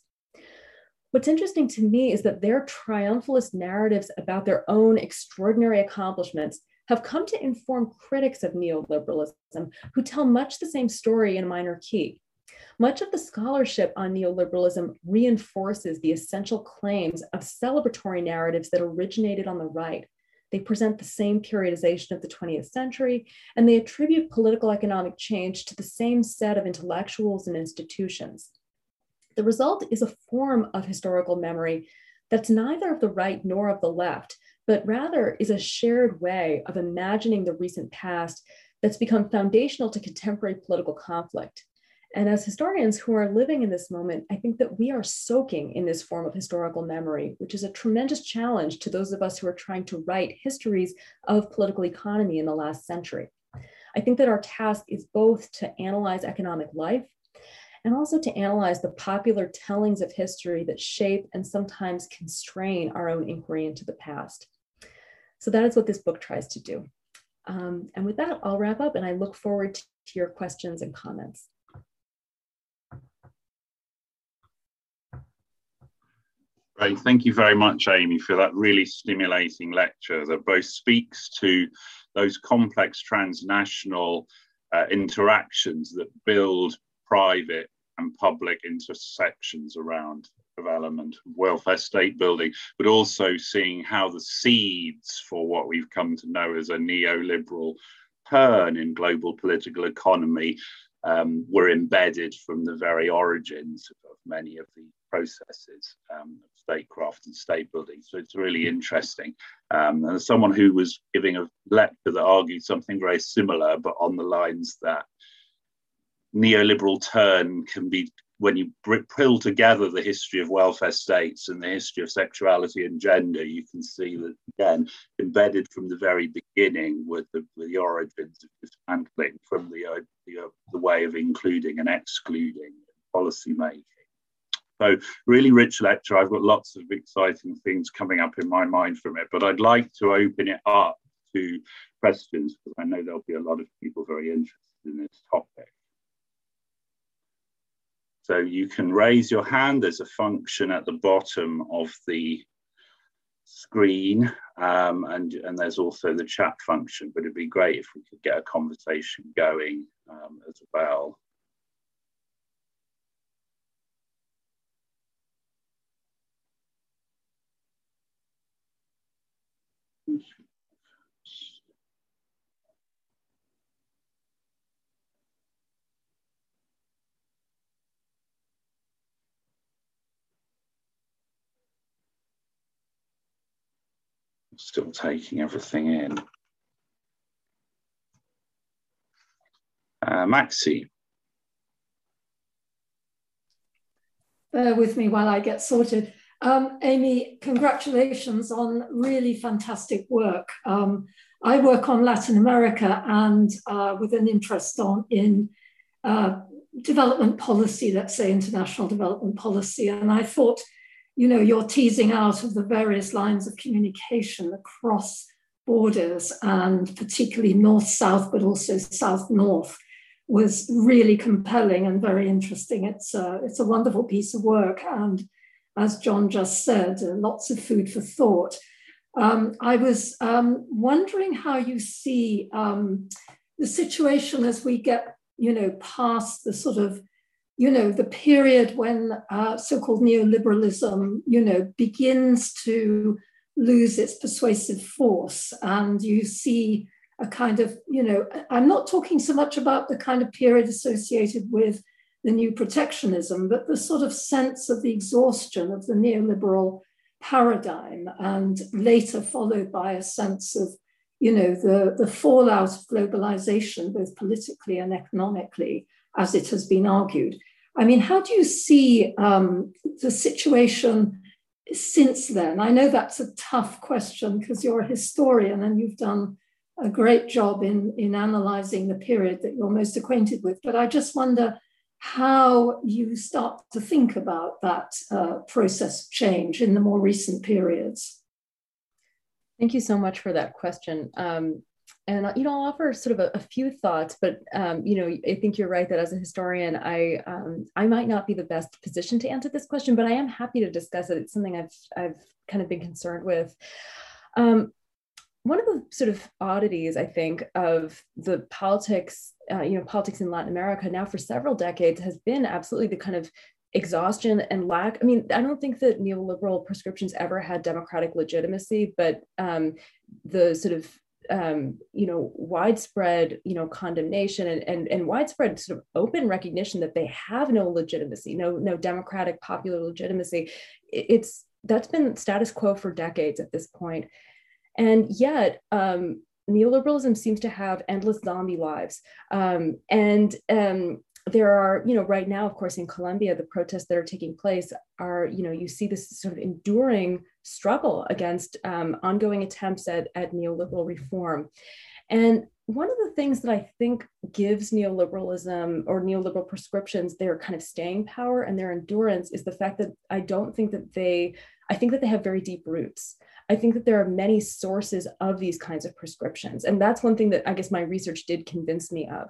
What's interesting to me is that their triumphalist narratives about their own extraordinary accomplishments have come to inform critics of neoliberalism who tell much the same story in a minor key. Much of the scholarship on neoliberalism reinforces the essential claims of celebratory narratives that originated on the right. They present the same periodization of the 20th century, and they attribute political economic change to the same set of intellectuals and institutions. The result is a form of historical memory that's neither of the right nor of the left, but rather is a shared way of imagining the recent past that's become foundational to contemporary political conflict. And as historians who are living in this moment, I think that we are soaking in this form of historical memory, which is a tremendous challenge to those of us who are trying to write histories of political economy in the last century. I think that our task is both to analyze economic life and also to analyze the popular tellings of history that shape and sometimes constrain our own inquiry into the past. So that is what this book tries to do. And with that, I'll wrap up, and I look forward to your questions and comments. Great. Thank you very much, Amy, for that really stimulating lecture that both speaks to those complex transnational interactions that build private and public intersections around development, welfare state building, but also seeing how the seeds for what we've come to know as a neoliberal turn in global political economy were embedded from the very origins of many of the processes of statecraft and state building. So it's really interesting. And as someone who was giving a lecture that argued something very similar, but on the lines that neoliberal turn can be when you pull together the history of welfare states and the history of sexuality and gender, you can see that, again, embedded from the very beginning with the origins of this conflict, from the way of including and excluding policy making. So really rich lecture. I've got lots of exciting things coming up in my mind from it, but I'd like to open it up to questions, because I know there'll be a lot of people very interested in this topic. So you can raise your hand. There's a function at the bottom of the screen, and there's also the chat function, but it'd be great if we could get a conversation going as well. Still taking everything in. Maxi. Bear with me while I get sorted. Amy, congratulations on really fantastic work. I work on Latin America and with an interest in development policy, let's say international development policy. And I thought, you know, you're teasing out of the various lines of communication across borders, and particularly north-south, but also south-north, was really compelling and very interesting. It's a wonderful piece of work. And as John just said, lots of food for thought. I was wondering how you see the situation as we get, you know, past the sort of, you know, the period when so-called neoliberalism, you know, begins to lose its persuasive force, and you see a kind of, you know, I'm not talking so much about the kind of period associated with the new protectionism, but the sort of sense of the exhaustion of the neoliberal paradigm, and later followed by a sense of, you know, the fallout of globalization, both politically and economically, as it has been argued. I mean, how do you see the situation since then? I know that's a tough question because you're a historian and you've done a great job in analyzing the period that you're most acquainted with, but I just wonder how you start to think about that process of change in the more recent periods. Thank you so much for that question. And, you know, I'll offer sort of a few thoughts, but, you know, I think you're right that as a historian, I might not be the best position to answer this question, but I am happy to discuss it. It's something I've kind of been concerned with. One of the sort of oddities, I think, of the politics, you know, politics in Latin America now for several decades has been absolutely the kind of exhaustion and lack. I mean, I don't think that neoliberal prescriptions ever had democratic legitimacy, but the sort of you know, widespread, you know, condemnation and widespread sort of open recognition that they have no legitimacy, no democratic popular legitimacy. That's been status quo for decades at this point. And yet neoliberalism seems to have endless zombie lives. There are, you know, right now, of course, in Colombia, the protests that are taking place are, you know, you see this sort of enduring struggle against ongoing attempts at neoliberal reform. And one of the things that I think gives neoliberalism or neoliberal prescriptions their kind of staying power and their endurance is the fact that I think that they have very deep roots. I think that there are many sources of these kinds of prescriptions. And that's one thing that I guess my research did convince me of.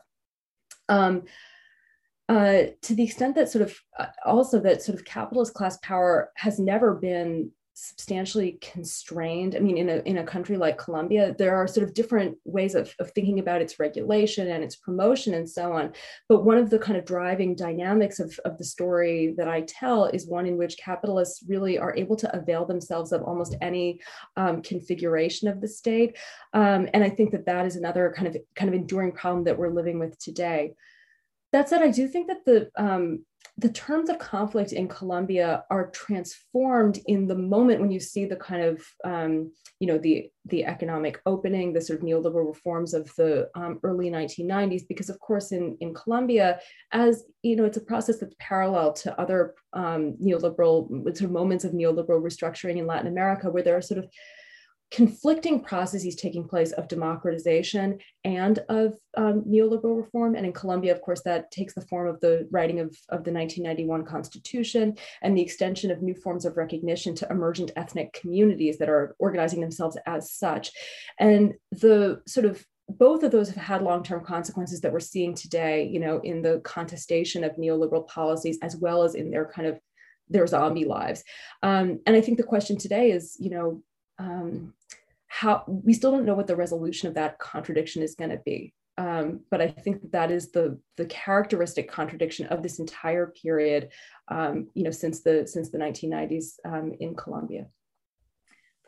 To the extent that sort of also that sort of capitalist class power has never been substantially constrained. I mean, in a country like Colombia, there are sort of different ways of thinking about its regulation and its promotion and so on. But one of the kind of driving dynamics of the story that I tell is one in which capitalists really are able to avail themselves of almost any configuration of the state. And I think that is another kind of enduring problem that we're living with today. That said, I do think that the the terms of conflict in Colombia are transformed in the moment when you see the kind of, you know, the economic opening, the sort of neoliberal reforms of the early 1990s, because of course in Colombia, as you know, it's a process that's parallel to other sort of moments of neoliberal restructuring in Latin America, where there are sort of conflicting processes taking place of democratization and of neoliberal reform. And in Colombia, of course, that takes the form of the writing of the 1991 Constitution and the extension of new forms of recognition to emergent ethnic communities that are organizing themselves as such. And the sort of both of those have had long-term consequences that we're seeing today, you know, in the contestation of neoliberal policies, as well as in their kind of their zombie lives. And I think the question today is, you know, how we still don't know what the resolution of that contradiction is going to be. But I think that is the characteristic contradiction of this entire period, you know, since the 1990s in Colombia.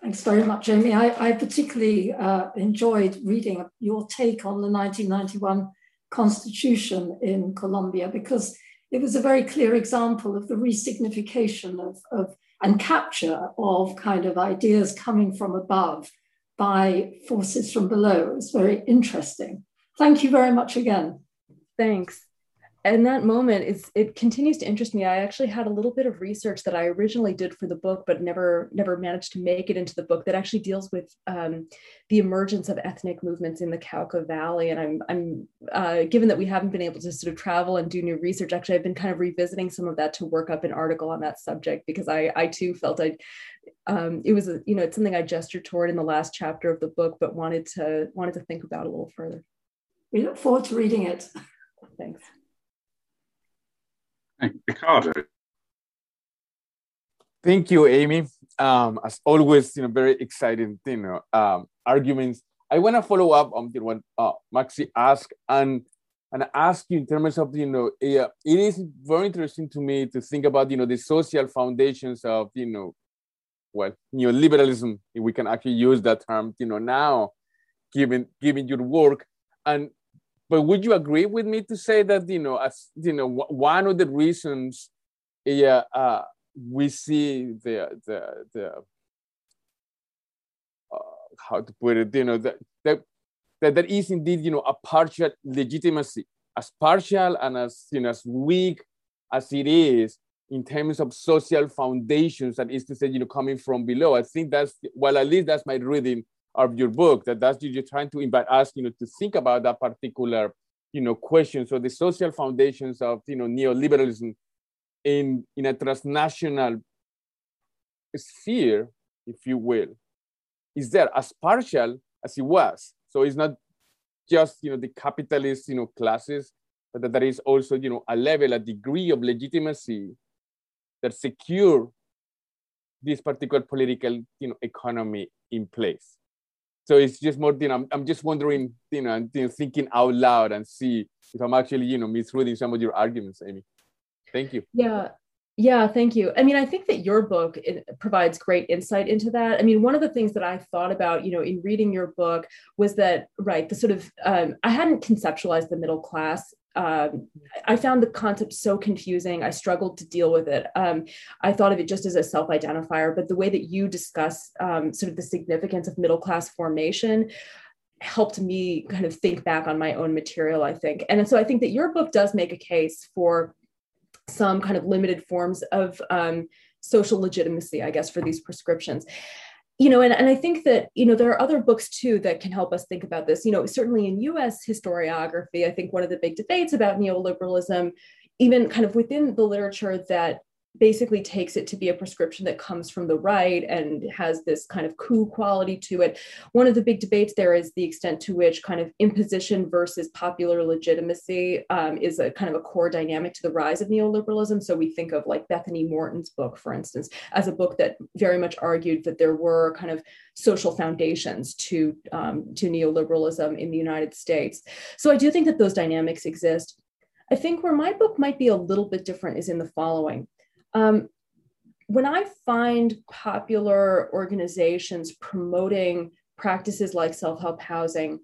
Thanks very much, Amy. I particularly enjoyed reading your take on the 1991 Constitution in Colombia, because it was a very clear example of the resignification of and capture of kind of ideas coming from above by forces from below. It's very interesting. Thank you very much again. Thanks. And that moment, it continues to interest me. I actually had a little bit of research that I originally did for the book, but never managed to make it into the book, that actually deals with the emergence of ethnic movements in the Cauca Valley. And I'm given that we haven't been able to sort of travel and do new research, actually, I've been kind of revisiting some of that to work up an article on that subject, because I too felt it was, you know, it's something I gestured toward in the last chapter of the book, but wanted to think about a little further. We look forward to reading it. Thanks. Ricardo. Thank you, Amy. As always, you know, very exciting, you know, arguments. I want to follow up on what Maxi asked and ask you in terms of, you know, it is very interesting to me to think about, you know, the social foundations of, you know, well, neoliberalism, if we can actually use that term, you know, now, given your work. But would you agree with me to say that, you know, as you know, one of the reasons, we see the how to put it, you know, that there is indeed, you know, a partial legitimacy, as partial and as, you know, as weak as it is in terms of social foundations, that is to say, you know, coming from below. I think that's, well, at least that's my reading of your book, that's you're trying to invite us, you know, to think about that particular, you know, question. So the social foundations of, you know, neoliberalism in a transnational sphere, if you will, is there as partial as it was. So it's not just, you know, the capitalist, you know, classes, but that there is also, you know, a level, a degree of legitimacy that secure this particular political, you know, economy in place. So it's just more, you know, I'm just wondering, you know, and thinking out loud and see if I'm actually, you know, misreading some of your arguments, Amy. Thank you. Yeah, thank you. I mean, I think that your book provides great insight into that. I mean, one of the things that I thought about, you know, in reading your book was that, right, the sort of, I hadn't conceptualized the middle class. I found the concept so confusing. I struggled to deal with it. I thought of it just as a self-identifier, but the way that you discuss sort of the significance of middle class formation helped me kind of think back on my own material, I think. And so I think that your book does make a case for some kind of limited forms of social legitimacy, I guess, for these prescriptions. You know, and I think that, you know, there are other books too that can help us think about this. You know, certainly in US historiography, I think one of the big debates about neoliberalism, even kind of within the literature that basically takes it to be a prescription that comes from the right and has this kind of coup quality to it. One of the big debates there is the extent to which kind of imposition versus popular legitimacy is a kind of a core dynamic to the rise of neoliberalism. So we think of like Bethany Morton's book, for instance, as a book that very much argued that there were kind of social foundations to neoliberalism in the United States. So I do think that those dynamics exist. I think where my book might be a little bit different is in the following. When I find popular organizations promoting practices like self-help housing,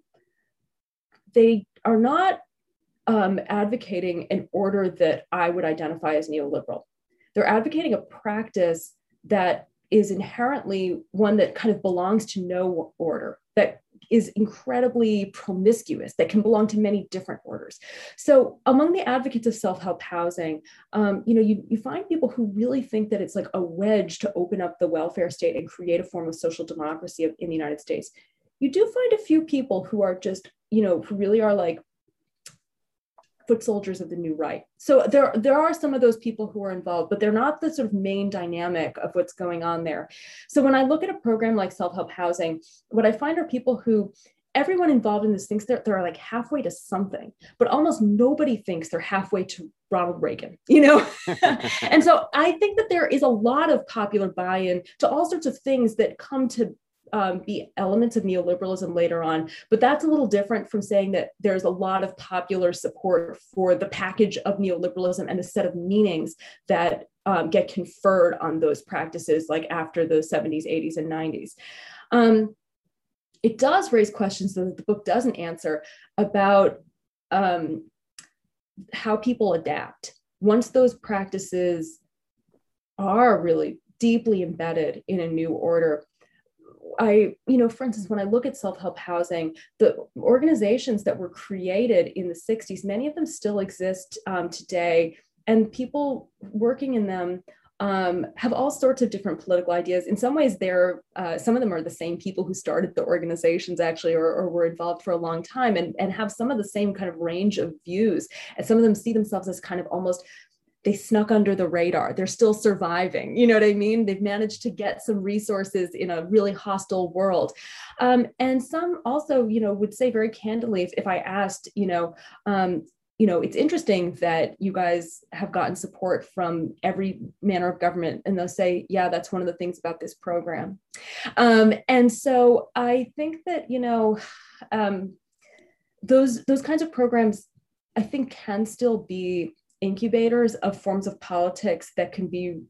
they are not advocating an order that I would identify as neoliberal. They're advocating a practice that is inherently one that kind of belongs to no order, that is incredibly promiscuous, that can belong to many different orders. So among the advocates of self-help housing, you find people who really think that it's like a wedge to open up the welfare state and create a form of social democracy in the United States. You do find a few people who are just, who really are like foot soldiers of the new right. So there are some of those people who are involved, but they're not the sort of main dynamic of what's going on there. So when I look at a program like Self-Help Housing, what I find are people who, everyone involved in this thinks they're like halfway to something, but almost nobody thinks they're halfway to Ronald Reagan, And so I think that there is a lot of popular buy-in to all sorts of things that come to be elements of neoliberalism later on, but that's a little different from saying that there's a lot of popular support for the package of neoliberalism and the set of meanings that get conferred on those practices, like after the 70s, 80s, and 90s. It does raise questions that the book doesn't answer about how people adapt once those practices are really deeply embedded in a new order. For instance, when I look at self-help housing, the organizations that were created in the 60s, many of them still exist today, and people working in them have all sorts of different political ideas. In some ways, some of them are the same people who started the organizations actually, or were involved for a long time, and have some of the same kind of range of views. And some of them see themselves as kind of almost, they snuck under the radar. They're still surviving. You know what I mean? They've managed to get some resources in a really hostile world. And some also, would say very candidly, if I asked, it's interesting that you guys have gotten support from every manner of government. And they'll say, yeah, that's one of the things about this program. And so I think that, those kinds of programs, I think, can still be incubators of forms of politics that can be,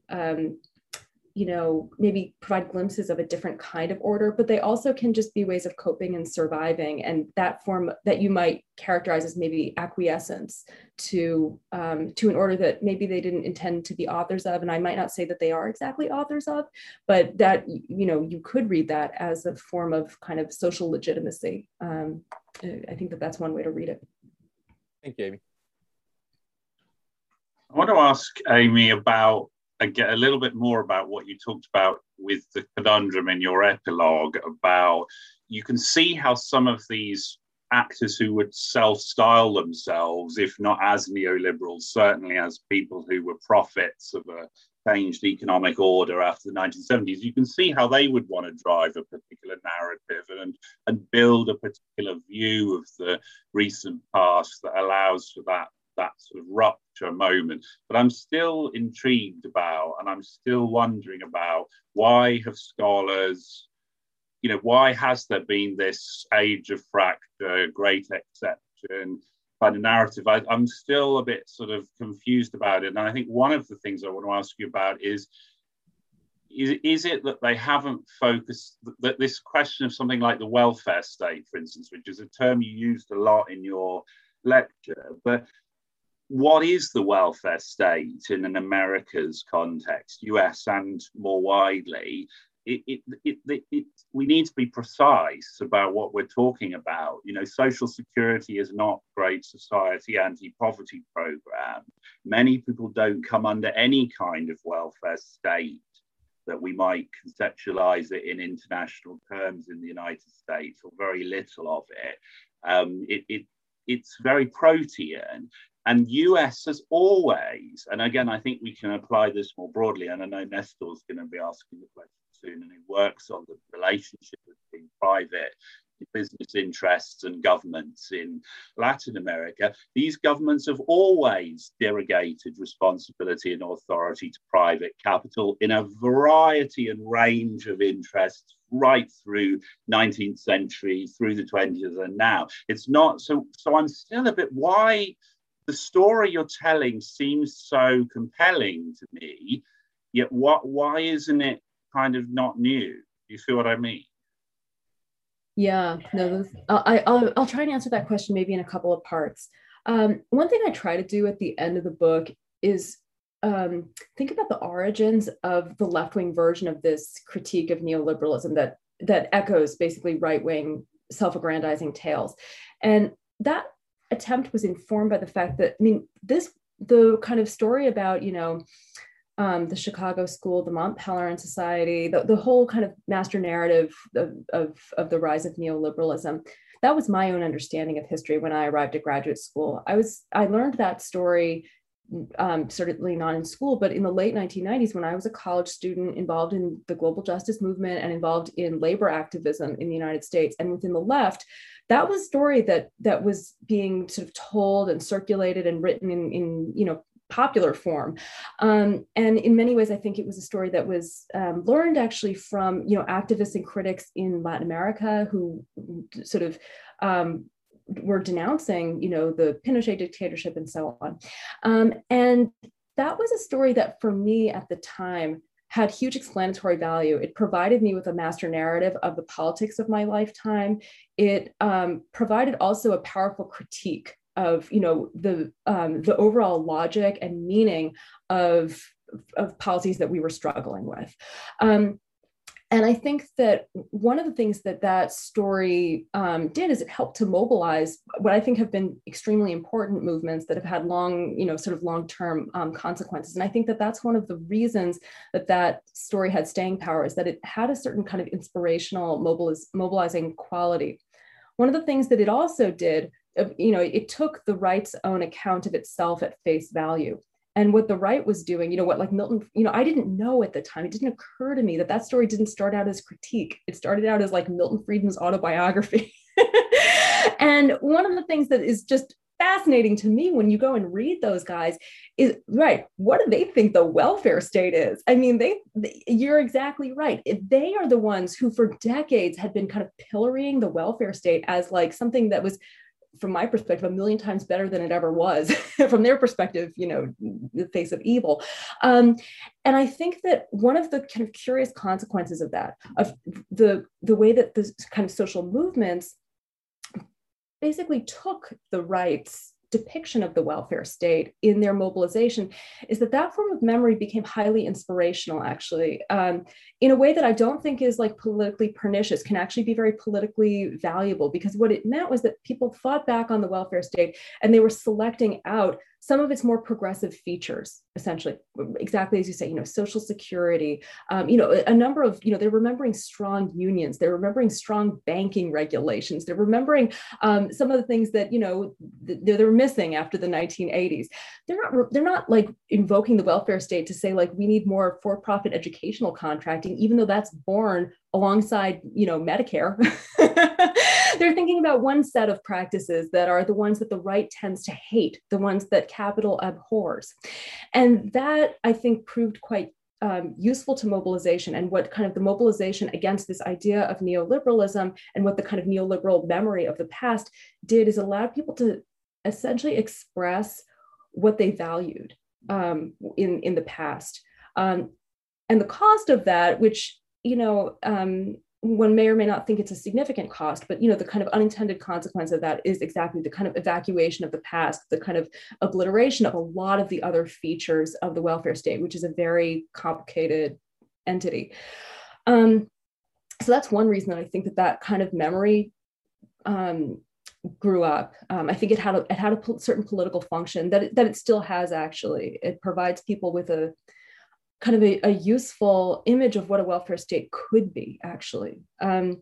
maybe provide glimpses of a different kind of order, but they also can just be ways of coping and surviving. And that form that you might characterize as maybe acquiescence to an order that maybe they didn't intend to be authors of. And I might not say that they are exactly authors of, but that, you could read that as a form of kind of social legitimacy. I think that's one way to read it. Thank you, Amy. I want to ask Amy about, again, a little bit more about what you talked about with the conundrum in your epilogue about, you can see how some of these actors who would self-style themselves, if not as neoliberals, certainly as people who were prophets of a changed economic order after the 1970s, you can see how they would want to drive a particular narrative and build a particular view of the recent past that allows for that sort of rupture moment. But I'm still intrigued about, and I'm still wondering about, why have scholars, why has there been this age of fracture, great exception kind of narrative? I'm still a bit sort of confused about it. And I think one of the things I want to ask you about is it that they haven't focused, that this question of something like the welfare state, for instance, which is a term you used a lot in your lecture, but what is the welfare state in an Americas context, US and more widely? We need to be precise about what we're talking about. Social Security is not Great Society anti-poverty program. Many people don't come under any kind of welfare state that we might conceptualize it in international terms in the United States, or very little of it. It's very protean. And US has always, and again, I think we can apply this more broadly, and I know Nestor's going to be asking the question soon, and he works on the relationship between private business interests and governments in Latin America. These governments have always delegated responsibility and authority to private capital in a variety and range of interests, right through 19th century, through the 20s, and now. It's not, so I'm still a bit, why? The story you're telling seems so compelling to me, yet why isn't it kind of not new? Do you feel what I mean? Yeah, no, I'll try and answer that question maybe in a couple of parts. One thing I try to do at the end of the book is think about the origins of the left-wing version of this critique of neoliberalism that echoes basically right-wing self-aggrandizing tales. And that attempt was informed by the fact that, I mean, the kind of story about, the Chicago School, the Mont Pelerin Society, the whole kind of master narrative of the rise of neoliberalism. That was my own understanding of history when I arrived at graduate school. I learned that story, certainly not in school, but in the late 1990s, when I was a college student involved in the global justice movement and involved in labor activism in the United States and within the left, that was a story that was being sort of told and circulated and written in popular form. And in many ways, I think it was a story that was learned actually from, activists and critics in Latin America who sort of were denouncing, the Pinochet dictatorship and so on. And that was a story that for me at the time had huge explanatory value. It provided me with a master narrative of the politics of my lifetime. It provided also a powerful critique of the overall logic and meaning of policies that we were struggling with. And I think that one of the things that story did is it helped to mobilize what I think have been extremely important movements that have had long, sort of long-term consequences. And I think that's one of the reasons that story had staying power, is that it had a certain kind of inspirational mobilizing quality. One of the things that it also did, it took the right's own account of itself at face value. And what the right was doing, what like Milton, I didn't know at the time, it didn't occur to me that story didn't start out as critique. It started out as like Milton Friedman's autobiography. And one of the things that is just fascinating to me when you go and read those guys is, right, what do they think the welfare state is? I mean, you're exactly right. They are the ones who for decades had been kind of pillorying the welfare state as like something that was, from my perspective, a million times better than it ever was. From their perspective, the face of evil. And I think that one of the kind of curious consequences of that, of the way that this kind of social movements basically took the right's depiction of the welfare state in their mobilization, is that form of memory became highly inspirational, actually, in a way that I don't think is like politically pernicious, can actually be very politically valuable, because what it meant was that people thought back on the welfare state and they were selecting out some of its more progressive features, essentially, exactly as you say, Social Security, a number of, they're remembering strong unions, they're remembering strong banking regulations, they're remembering some of the things that, they're missing after the 1980s. They're not like invoking the welfare state to say like, we need more for-profit educational contracting, even though that's born alongside, Medicare. They're thinking about one set of practices that are the ones that the right tends to hate, the ones that capital abhors. And that, I think, proved quite useful to mobilization, and what kind of the mobilization against this idea of neoliberalism and what the kind of neoliberal memory of the past did is allowed people to essentially express what they valued in the past. And the cost of that, which, one may or may not think it's a significant cost, but the kind of unintended consequence of that is exactly the kind of evacuation of the past, the kind of obliteration of a lot of the other features of the welfare state, which is a very complicated entity. So that's one reason that I think that kind of memory grew up. I think it had a certain political function that it still has, actually. It provides people with a kind of a useful image of what a welfare state could be, actually. In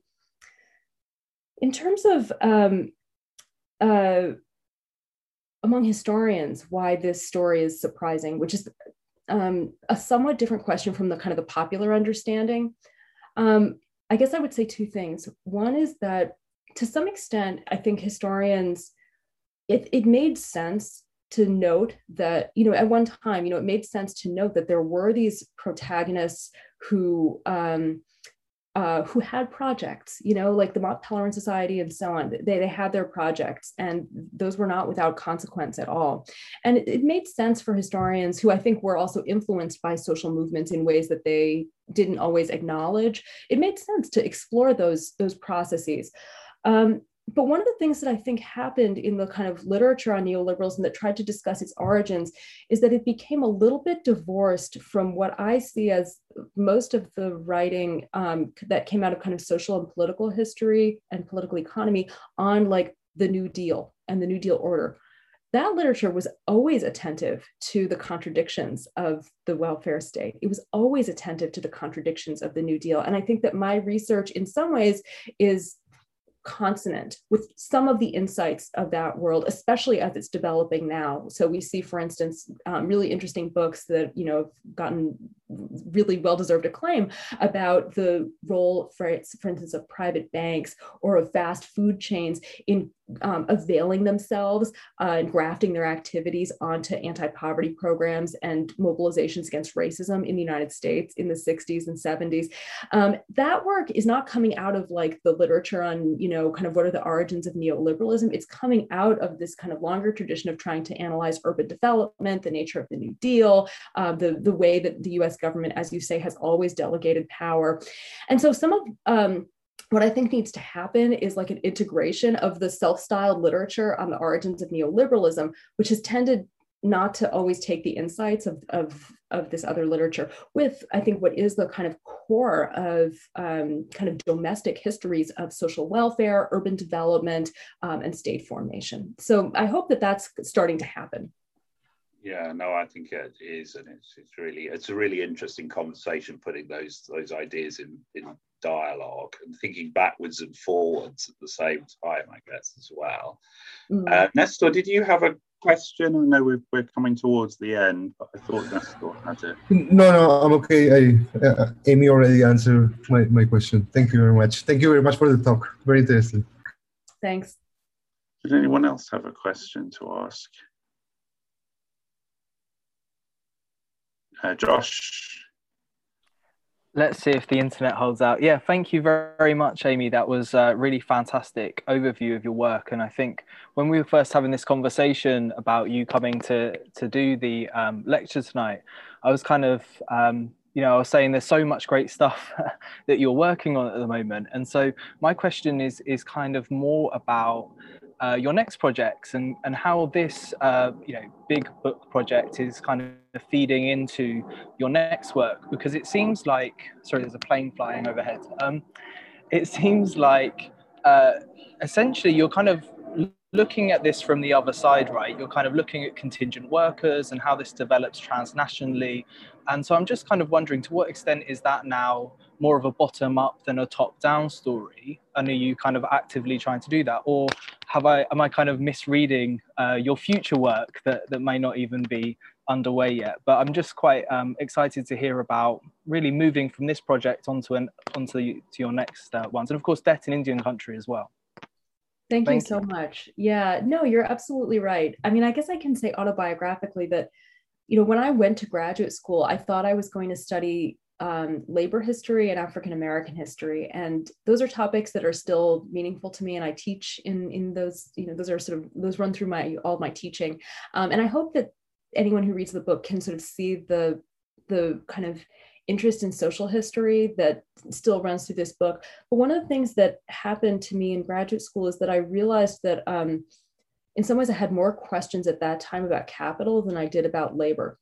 terms of, among historians, why this story is surprising, which is a somewhat different question from the kind of the popular understanding, I guess I would say two things. One is that, to some extent, I think historians, it made sense to note that, at one time, it made sense to note that there were these protagonists who had projects, like the Mont Pelerin Society and so on. They had their projects, and those were not without consequence at all. And it made sense for historians, who I think were also influenced by social movements in ways that they didn't always acknowledge. It made sense to explore those processes. But one of the things that I think happened in the kind of literature on neoliberalism that tried to discuss its origins is that it became a little bit divorced from what I see as most of the writing that came out of kind of social and political history and political economy on like the New Deal and the New Deal order. That literature was always attentive to the contradictions of the welfare state. It was always attentive to the contradictions of the New Deal. And I think that my research in some ways is consonant with some of the insights of that world, especially as it's developing now. So we see, for instance, really interesting books that, you know, have gotten really well-deserved acclaim about the role, for instance, of private banks or of fast food chains in availing themselves and grafting their activities onto anti-poverty programs and mobilizations against racism in the United States in the 60s and 70s. That work is not coming out of like the literature on, you know, kind of what are the origins of neoliberalism. It's coming out of this kind of longer tradition of trying to analyze urban development, the nature of the New Deal, the way that the US government, as you say, has always delegated power. And so some of what I think needs to happen is like an integration of the self-styled literature on the origins of neoliberalism, which has tended not to always take the insights of this other literature, with, I think, what is the kind of core of kind of domestic histories of social welfare, urban development, and state formation. So I hope that that's starting to happen. Yeah, no, I think it is, and it's a really interesting conversation, putting those ideas in dialogue and thinking backwards and forwards at the same time, I guess, as well. Mm-hmm. Nestor, did you have a question? I know we're coming towards the end, but I thought Nestor had it. No, I'm okay. Amy already answered my question. Thank you very much. Thank you very much for the talk. Very interesting. Thanks. Did anyone else have a question to ask? Josh. Let's see if the internet holds out. Yeah, thank you very much, Amy. That was a really fantastic overview of your work. And I think when we were first having this conversation about you coming to do the lecture tonight, I was kind of, you know, I was saying there's so much great stuff that you're working on at the moment. And so my question is kind of more about your next projects and how this, you know, big book project is kind of feeding into your next work, because it seems like, sorry, there's a plane flying overhead. It seems like essentially you're kind of looking at this from the other side, right? You're kind of looking at contingent workers and how this develops transnationally. And so I'm just kind of wondering, to what extent is that now more of a bottom up than a top down story? And are you kind of actively trying to do that? Or am I kind of misreading your future work that may not even be underway yet? But I'm just quite excited to hear about really moving from this project onto your next ones. And of course, debt in Indian country as well. Thank you so much. Yeah, no, you're absolutely right. I mean, I guess I can say autobiographically that, you know, when I went to graduate school, I thought I was going to study labor history and African American history. And those are topics that are still meaningful to me. And I teach in those, you know, those are sort of, those run through all my teaching. And I hope that anyone who reads the book can sort of see the kind of interest in social history that still runs through this book. But one of the things that happened to me in graduate school is that I realized that in some ways I had more questions at that time about capital than I did about labor.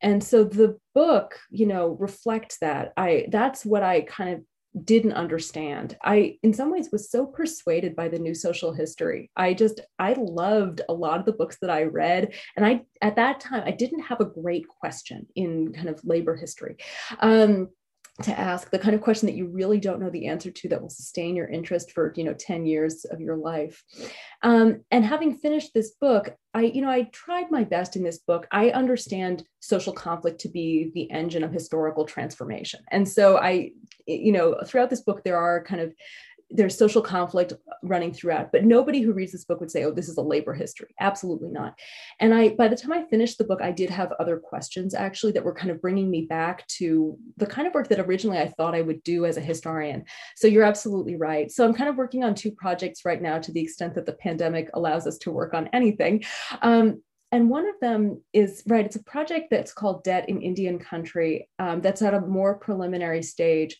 And so the book, you know, reflects that. That's what I kind of didn't understand. I, in some ways, was so persuaded by the new social history. I loved a lot of the books that I read. And at that time, I didn't have a great question in kind of labor history to ask, the kind of question that you really don't know the answer to that will sustain your interest for, you know, 10 years of your life. And having finished this book, I tried my best in this book. I understand social conflict to be the engine of historical transformation. And so throughout this book, there's social conflict running throughout, but nobody who reads this book would say, oh, this is a labor history. Absolutely not. And by the time I finished the book, I did have other questions actually that were kind of bringing me back to the kind of work that originally I thought I would do as a historian. So you're absolutely right. So I'm kind of working on two projects right now to the extent that the pandemic allows us to work on anything. And one of them is, right, it's a project that's called Debt in Indian Country that's at a more preliminary stage.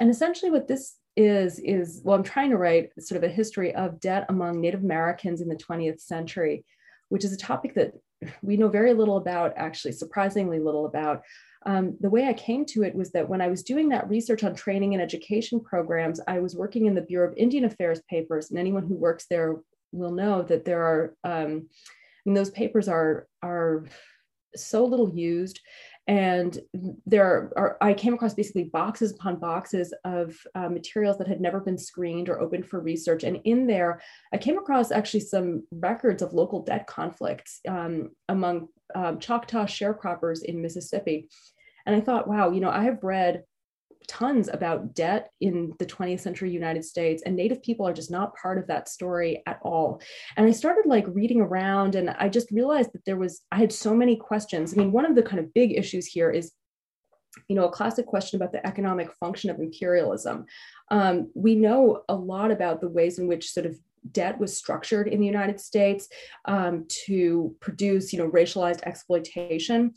And essentially what this is, well, I'm trying to write sort of a history of debt among Native Americans in the 20th century, which is a topic that we know very little about, actually, surprisingly little about. The way I came to it was that when I was doing that research on training and education programs, I was working in the Bureau of Indian Affairs papers, and anyone who works there will know that there are, and those papers are so little used. And there are, I came across basically boxes upon boxes of materials that had never been screened or opened for research. And in there, I came across actually some records of local debt conflicts among Choctaw sharecroppers in Mississippi. And I thought, wow, you know, I have read tons about debt in the 20th century United States, and Native people are just not part of that story at all. And I started like reading around, and I just realized that there was, I had so many questions. I mean, one of the kind of big issues here is, you know, a classic question about the economic function of imperialism. We know a lot about the ways in which sort of debt was structured in the United States to produce, you know, racialized exploitation.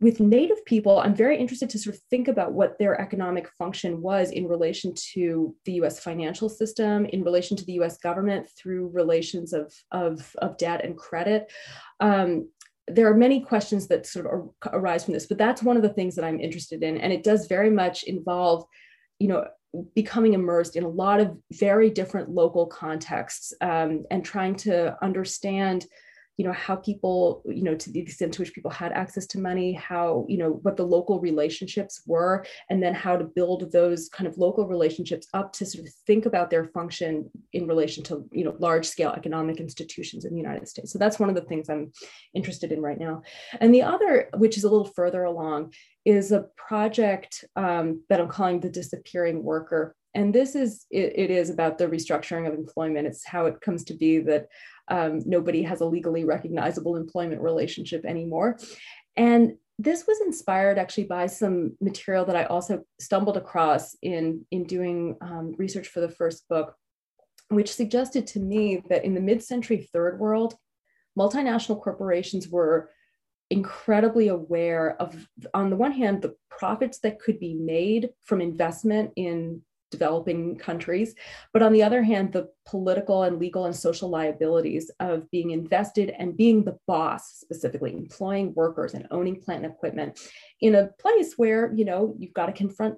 With Native people, I'm very interested to sort of think about what their economic function was in relation to the US financial system, in relation to the US government through relations of debt and credit. There are many questions that sort of arise from this, but that's one of the things that I'm interested in. And it does very much involve, you know, becoming immersed in a lot of very different local contexts and trying to understand, you know, how people, you know, to the extent to which people had access to money, how, you know, what the local relationships were, and then how to build those kind of local relationships up to sort of think about their function in relation to, you know, large scale economic institutions in the United States. So that's one of the things I'm interested in right now. And the other, which is a little further along, is a project that I'm calling The Disappearing Worker. And this is, it is about the restructuring of employment. It's how it comes to be that nobody has a legally recognizable employment relationship anymore. And this was inspired actually by some material that I also stumbled across in doing research for the first book, which suggested to me that in the mid-century Third World, multinational corporations were incredibly aware of, on the one hand, the profits that could be made from investment in developing countries, but on the other hand, the political and legal and social liabilities of being invested and being the boss, specifically employing workers and owning plant and equipment in a place where, you know, you've got to confront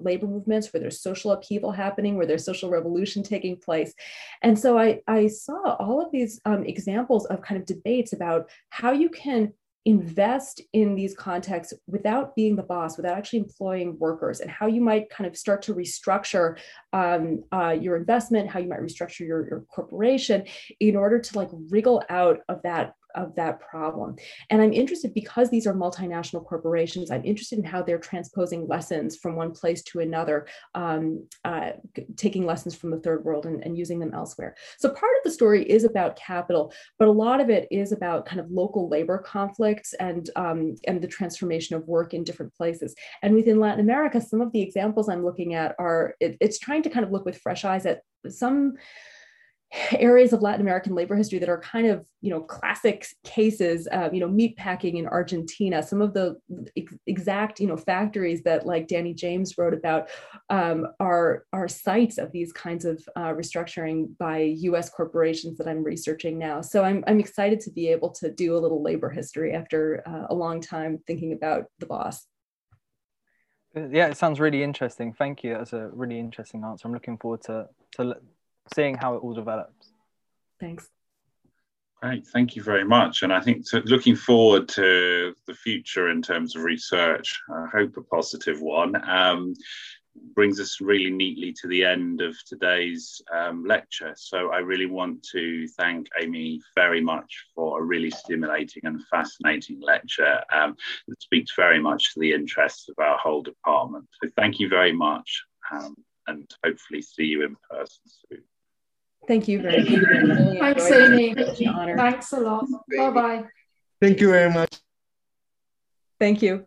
labor movements, where there's social upheaval happening, where there's social revolution taking place. And so I saw all of these examples of kind of debates about how you can invest in these contexts without being the boss, without actually employing workers, and how you might kind of start to restructure your investment, how you might restructure your corporation in order to like wriggle out of that problem. And I'm interested, because these are multinational corporations, I'm interested in how they're transposing lessons from one place to another, taking lessons from the Third World and using them elsewhere. So part of the story is about capital, but a lot of it is about kind of local labor conflicts and the transformation of work in different places. And within Latin America, some of the examples I'm looking at are, it's trying to kind of look with fresh eyes at some areas of Latin American labor history that are kind of, you know, classic cases, you know, meatpacking in Argentina, some of the exact, you know, factories that like Danny James wrote about are sites of these kinds of restructuring by US corporations that I'm researching now. So I'm excited to be able to do a little labor history after a long time thinking about the boss. Yeah, it sounds really interesting. Thank you. That's a really interesting answer. I'm looking forward to seeing how it all develops. Thanks. Great, thank you very much. And I think looking forward to the future in terms of research, I hope a positive one, brings us really neatly to the end of today's lecture. So I really want to thank Amy very much for a really stimulating and fascinating lecture that speaks very much to the interests of our whole department. So thank you very much, and hopefully see you in person soon. Thank you very much. Thanks, Amy. Thanks a lot. Bye-bye. Thank you very much. Thank you.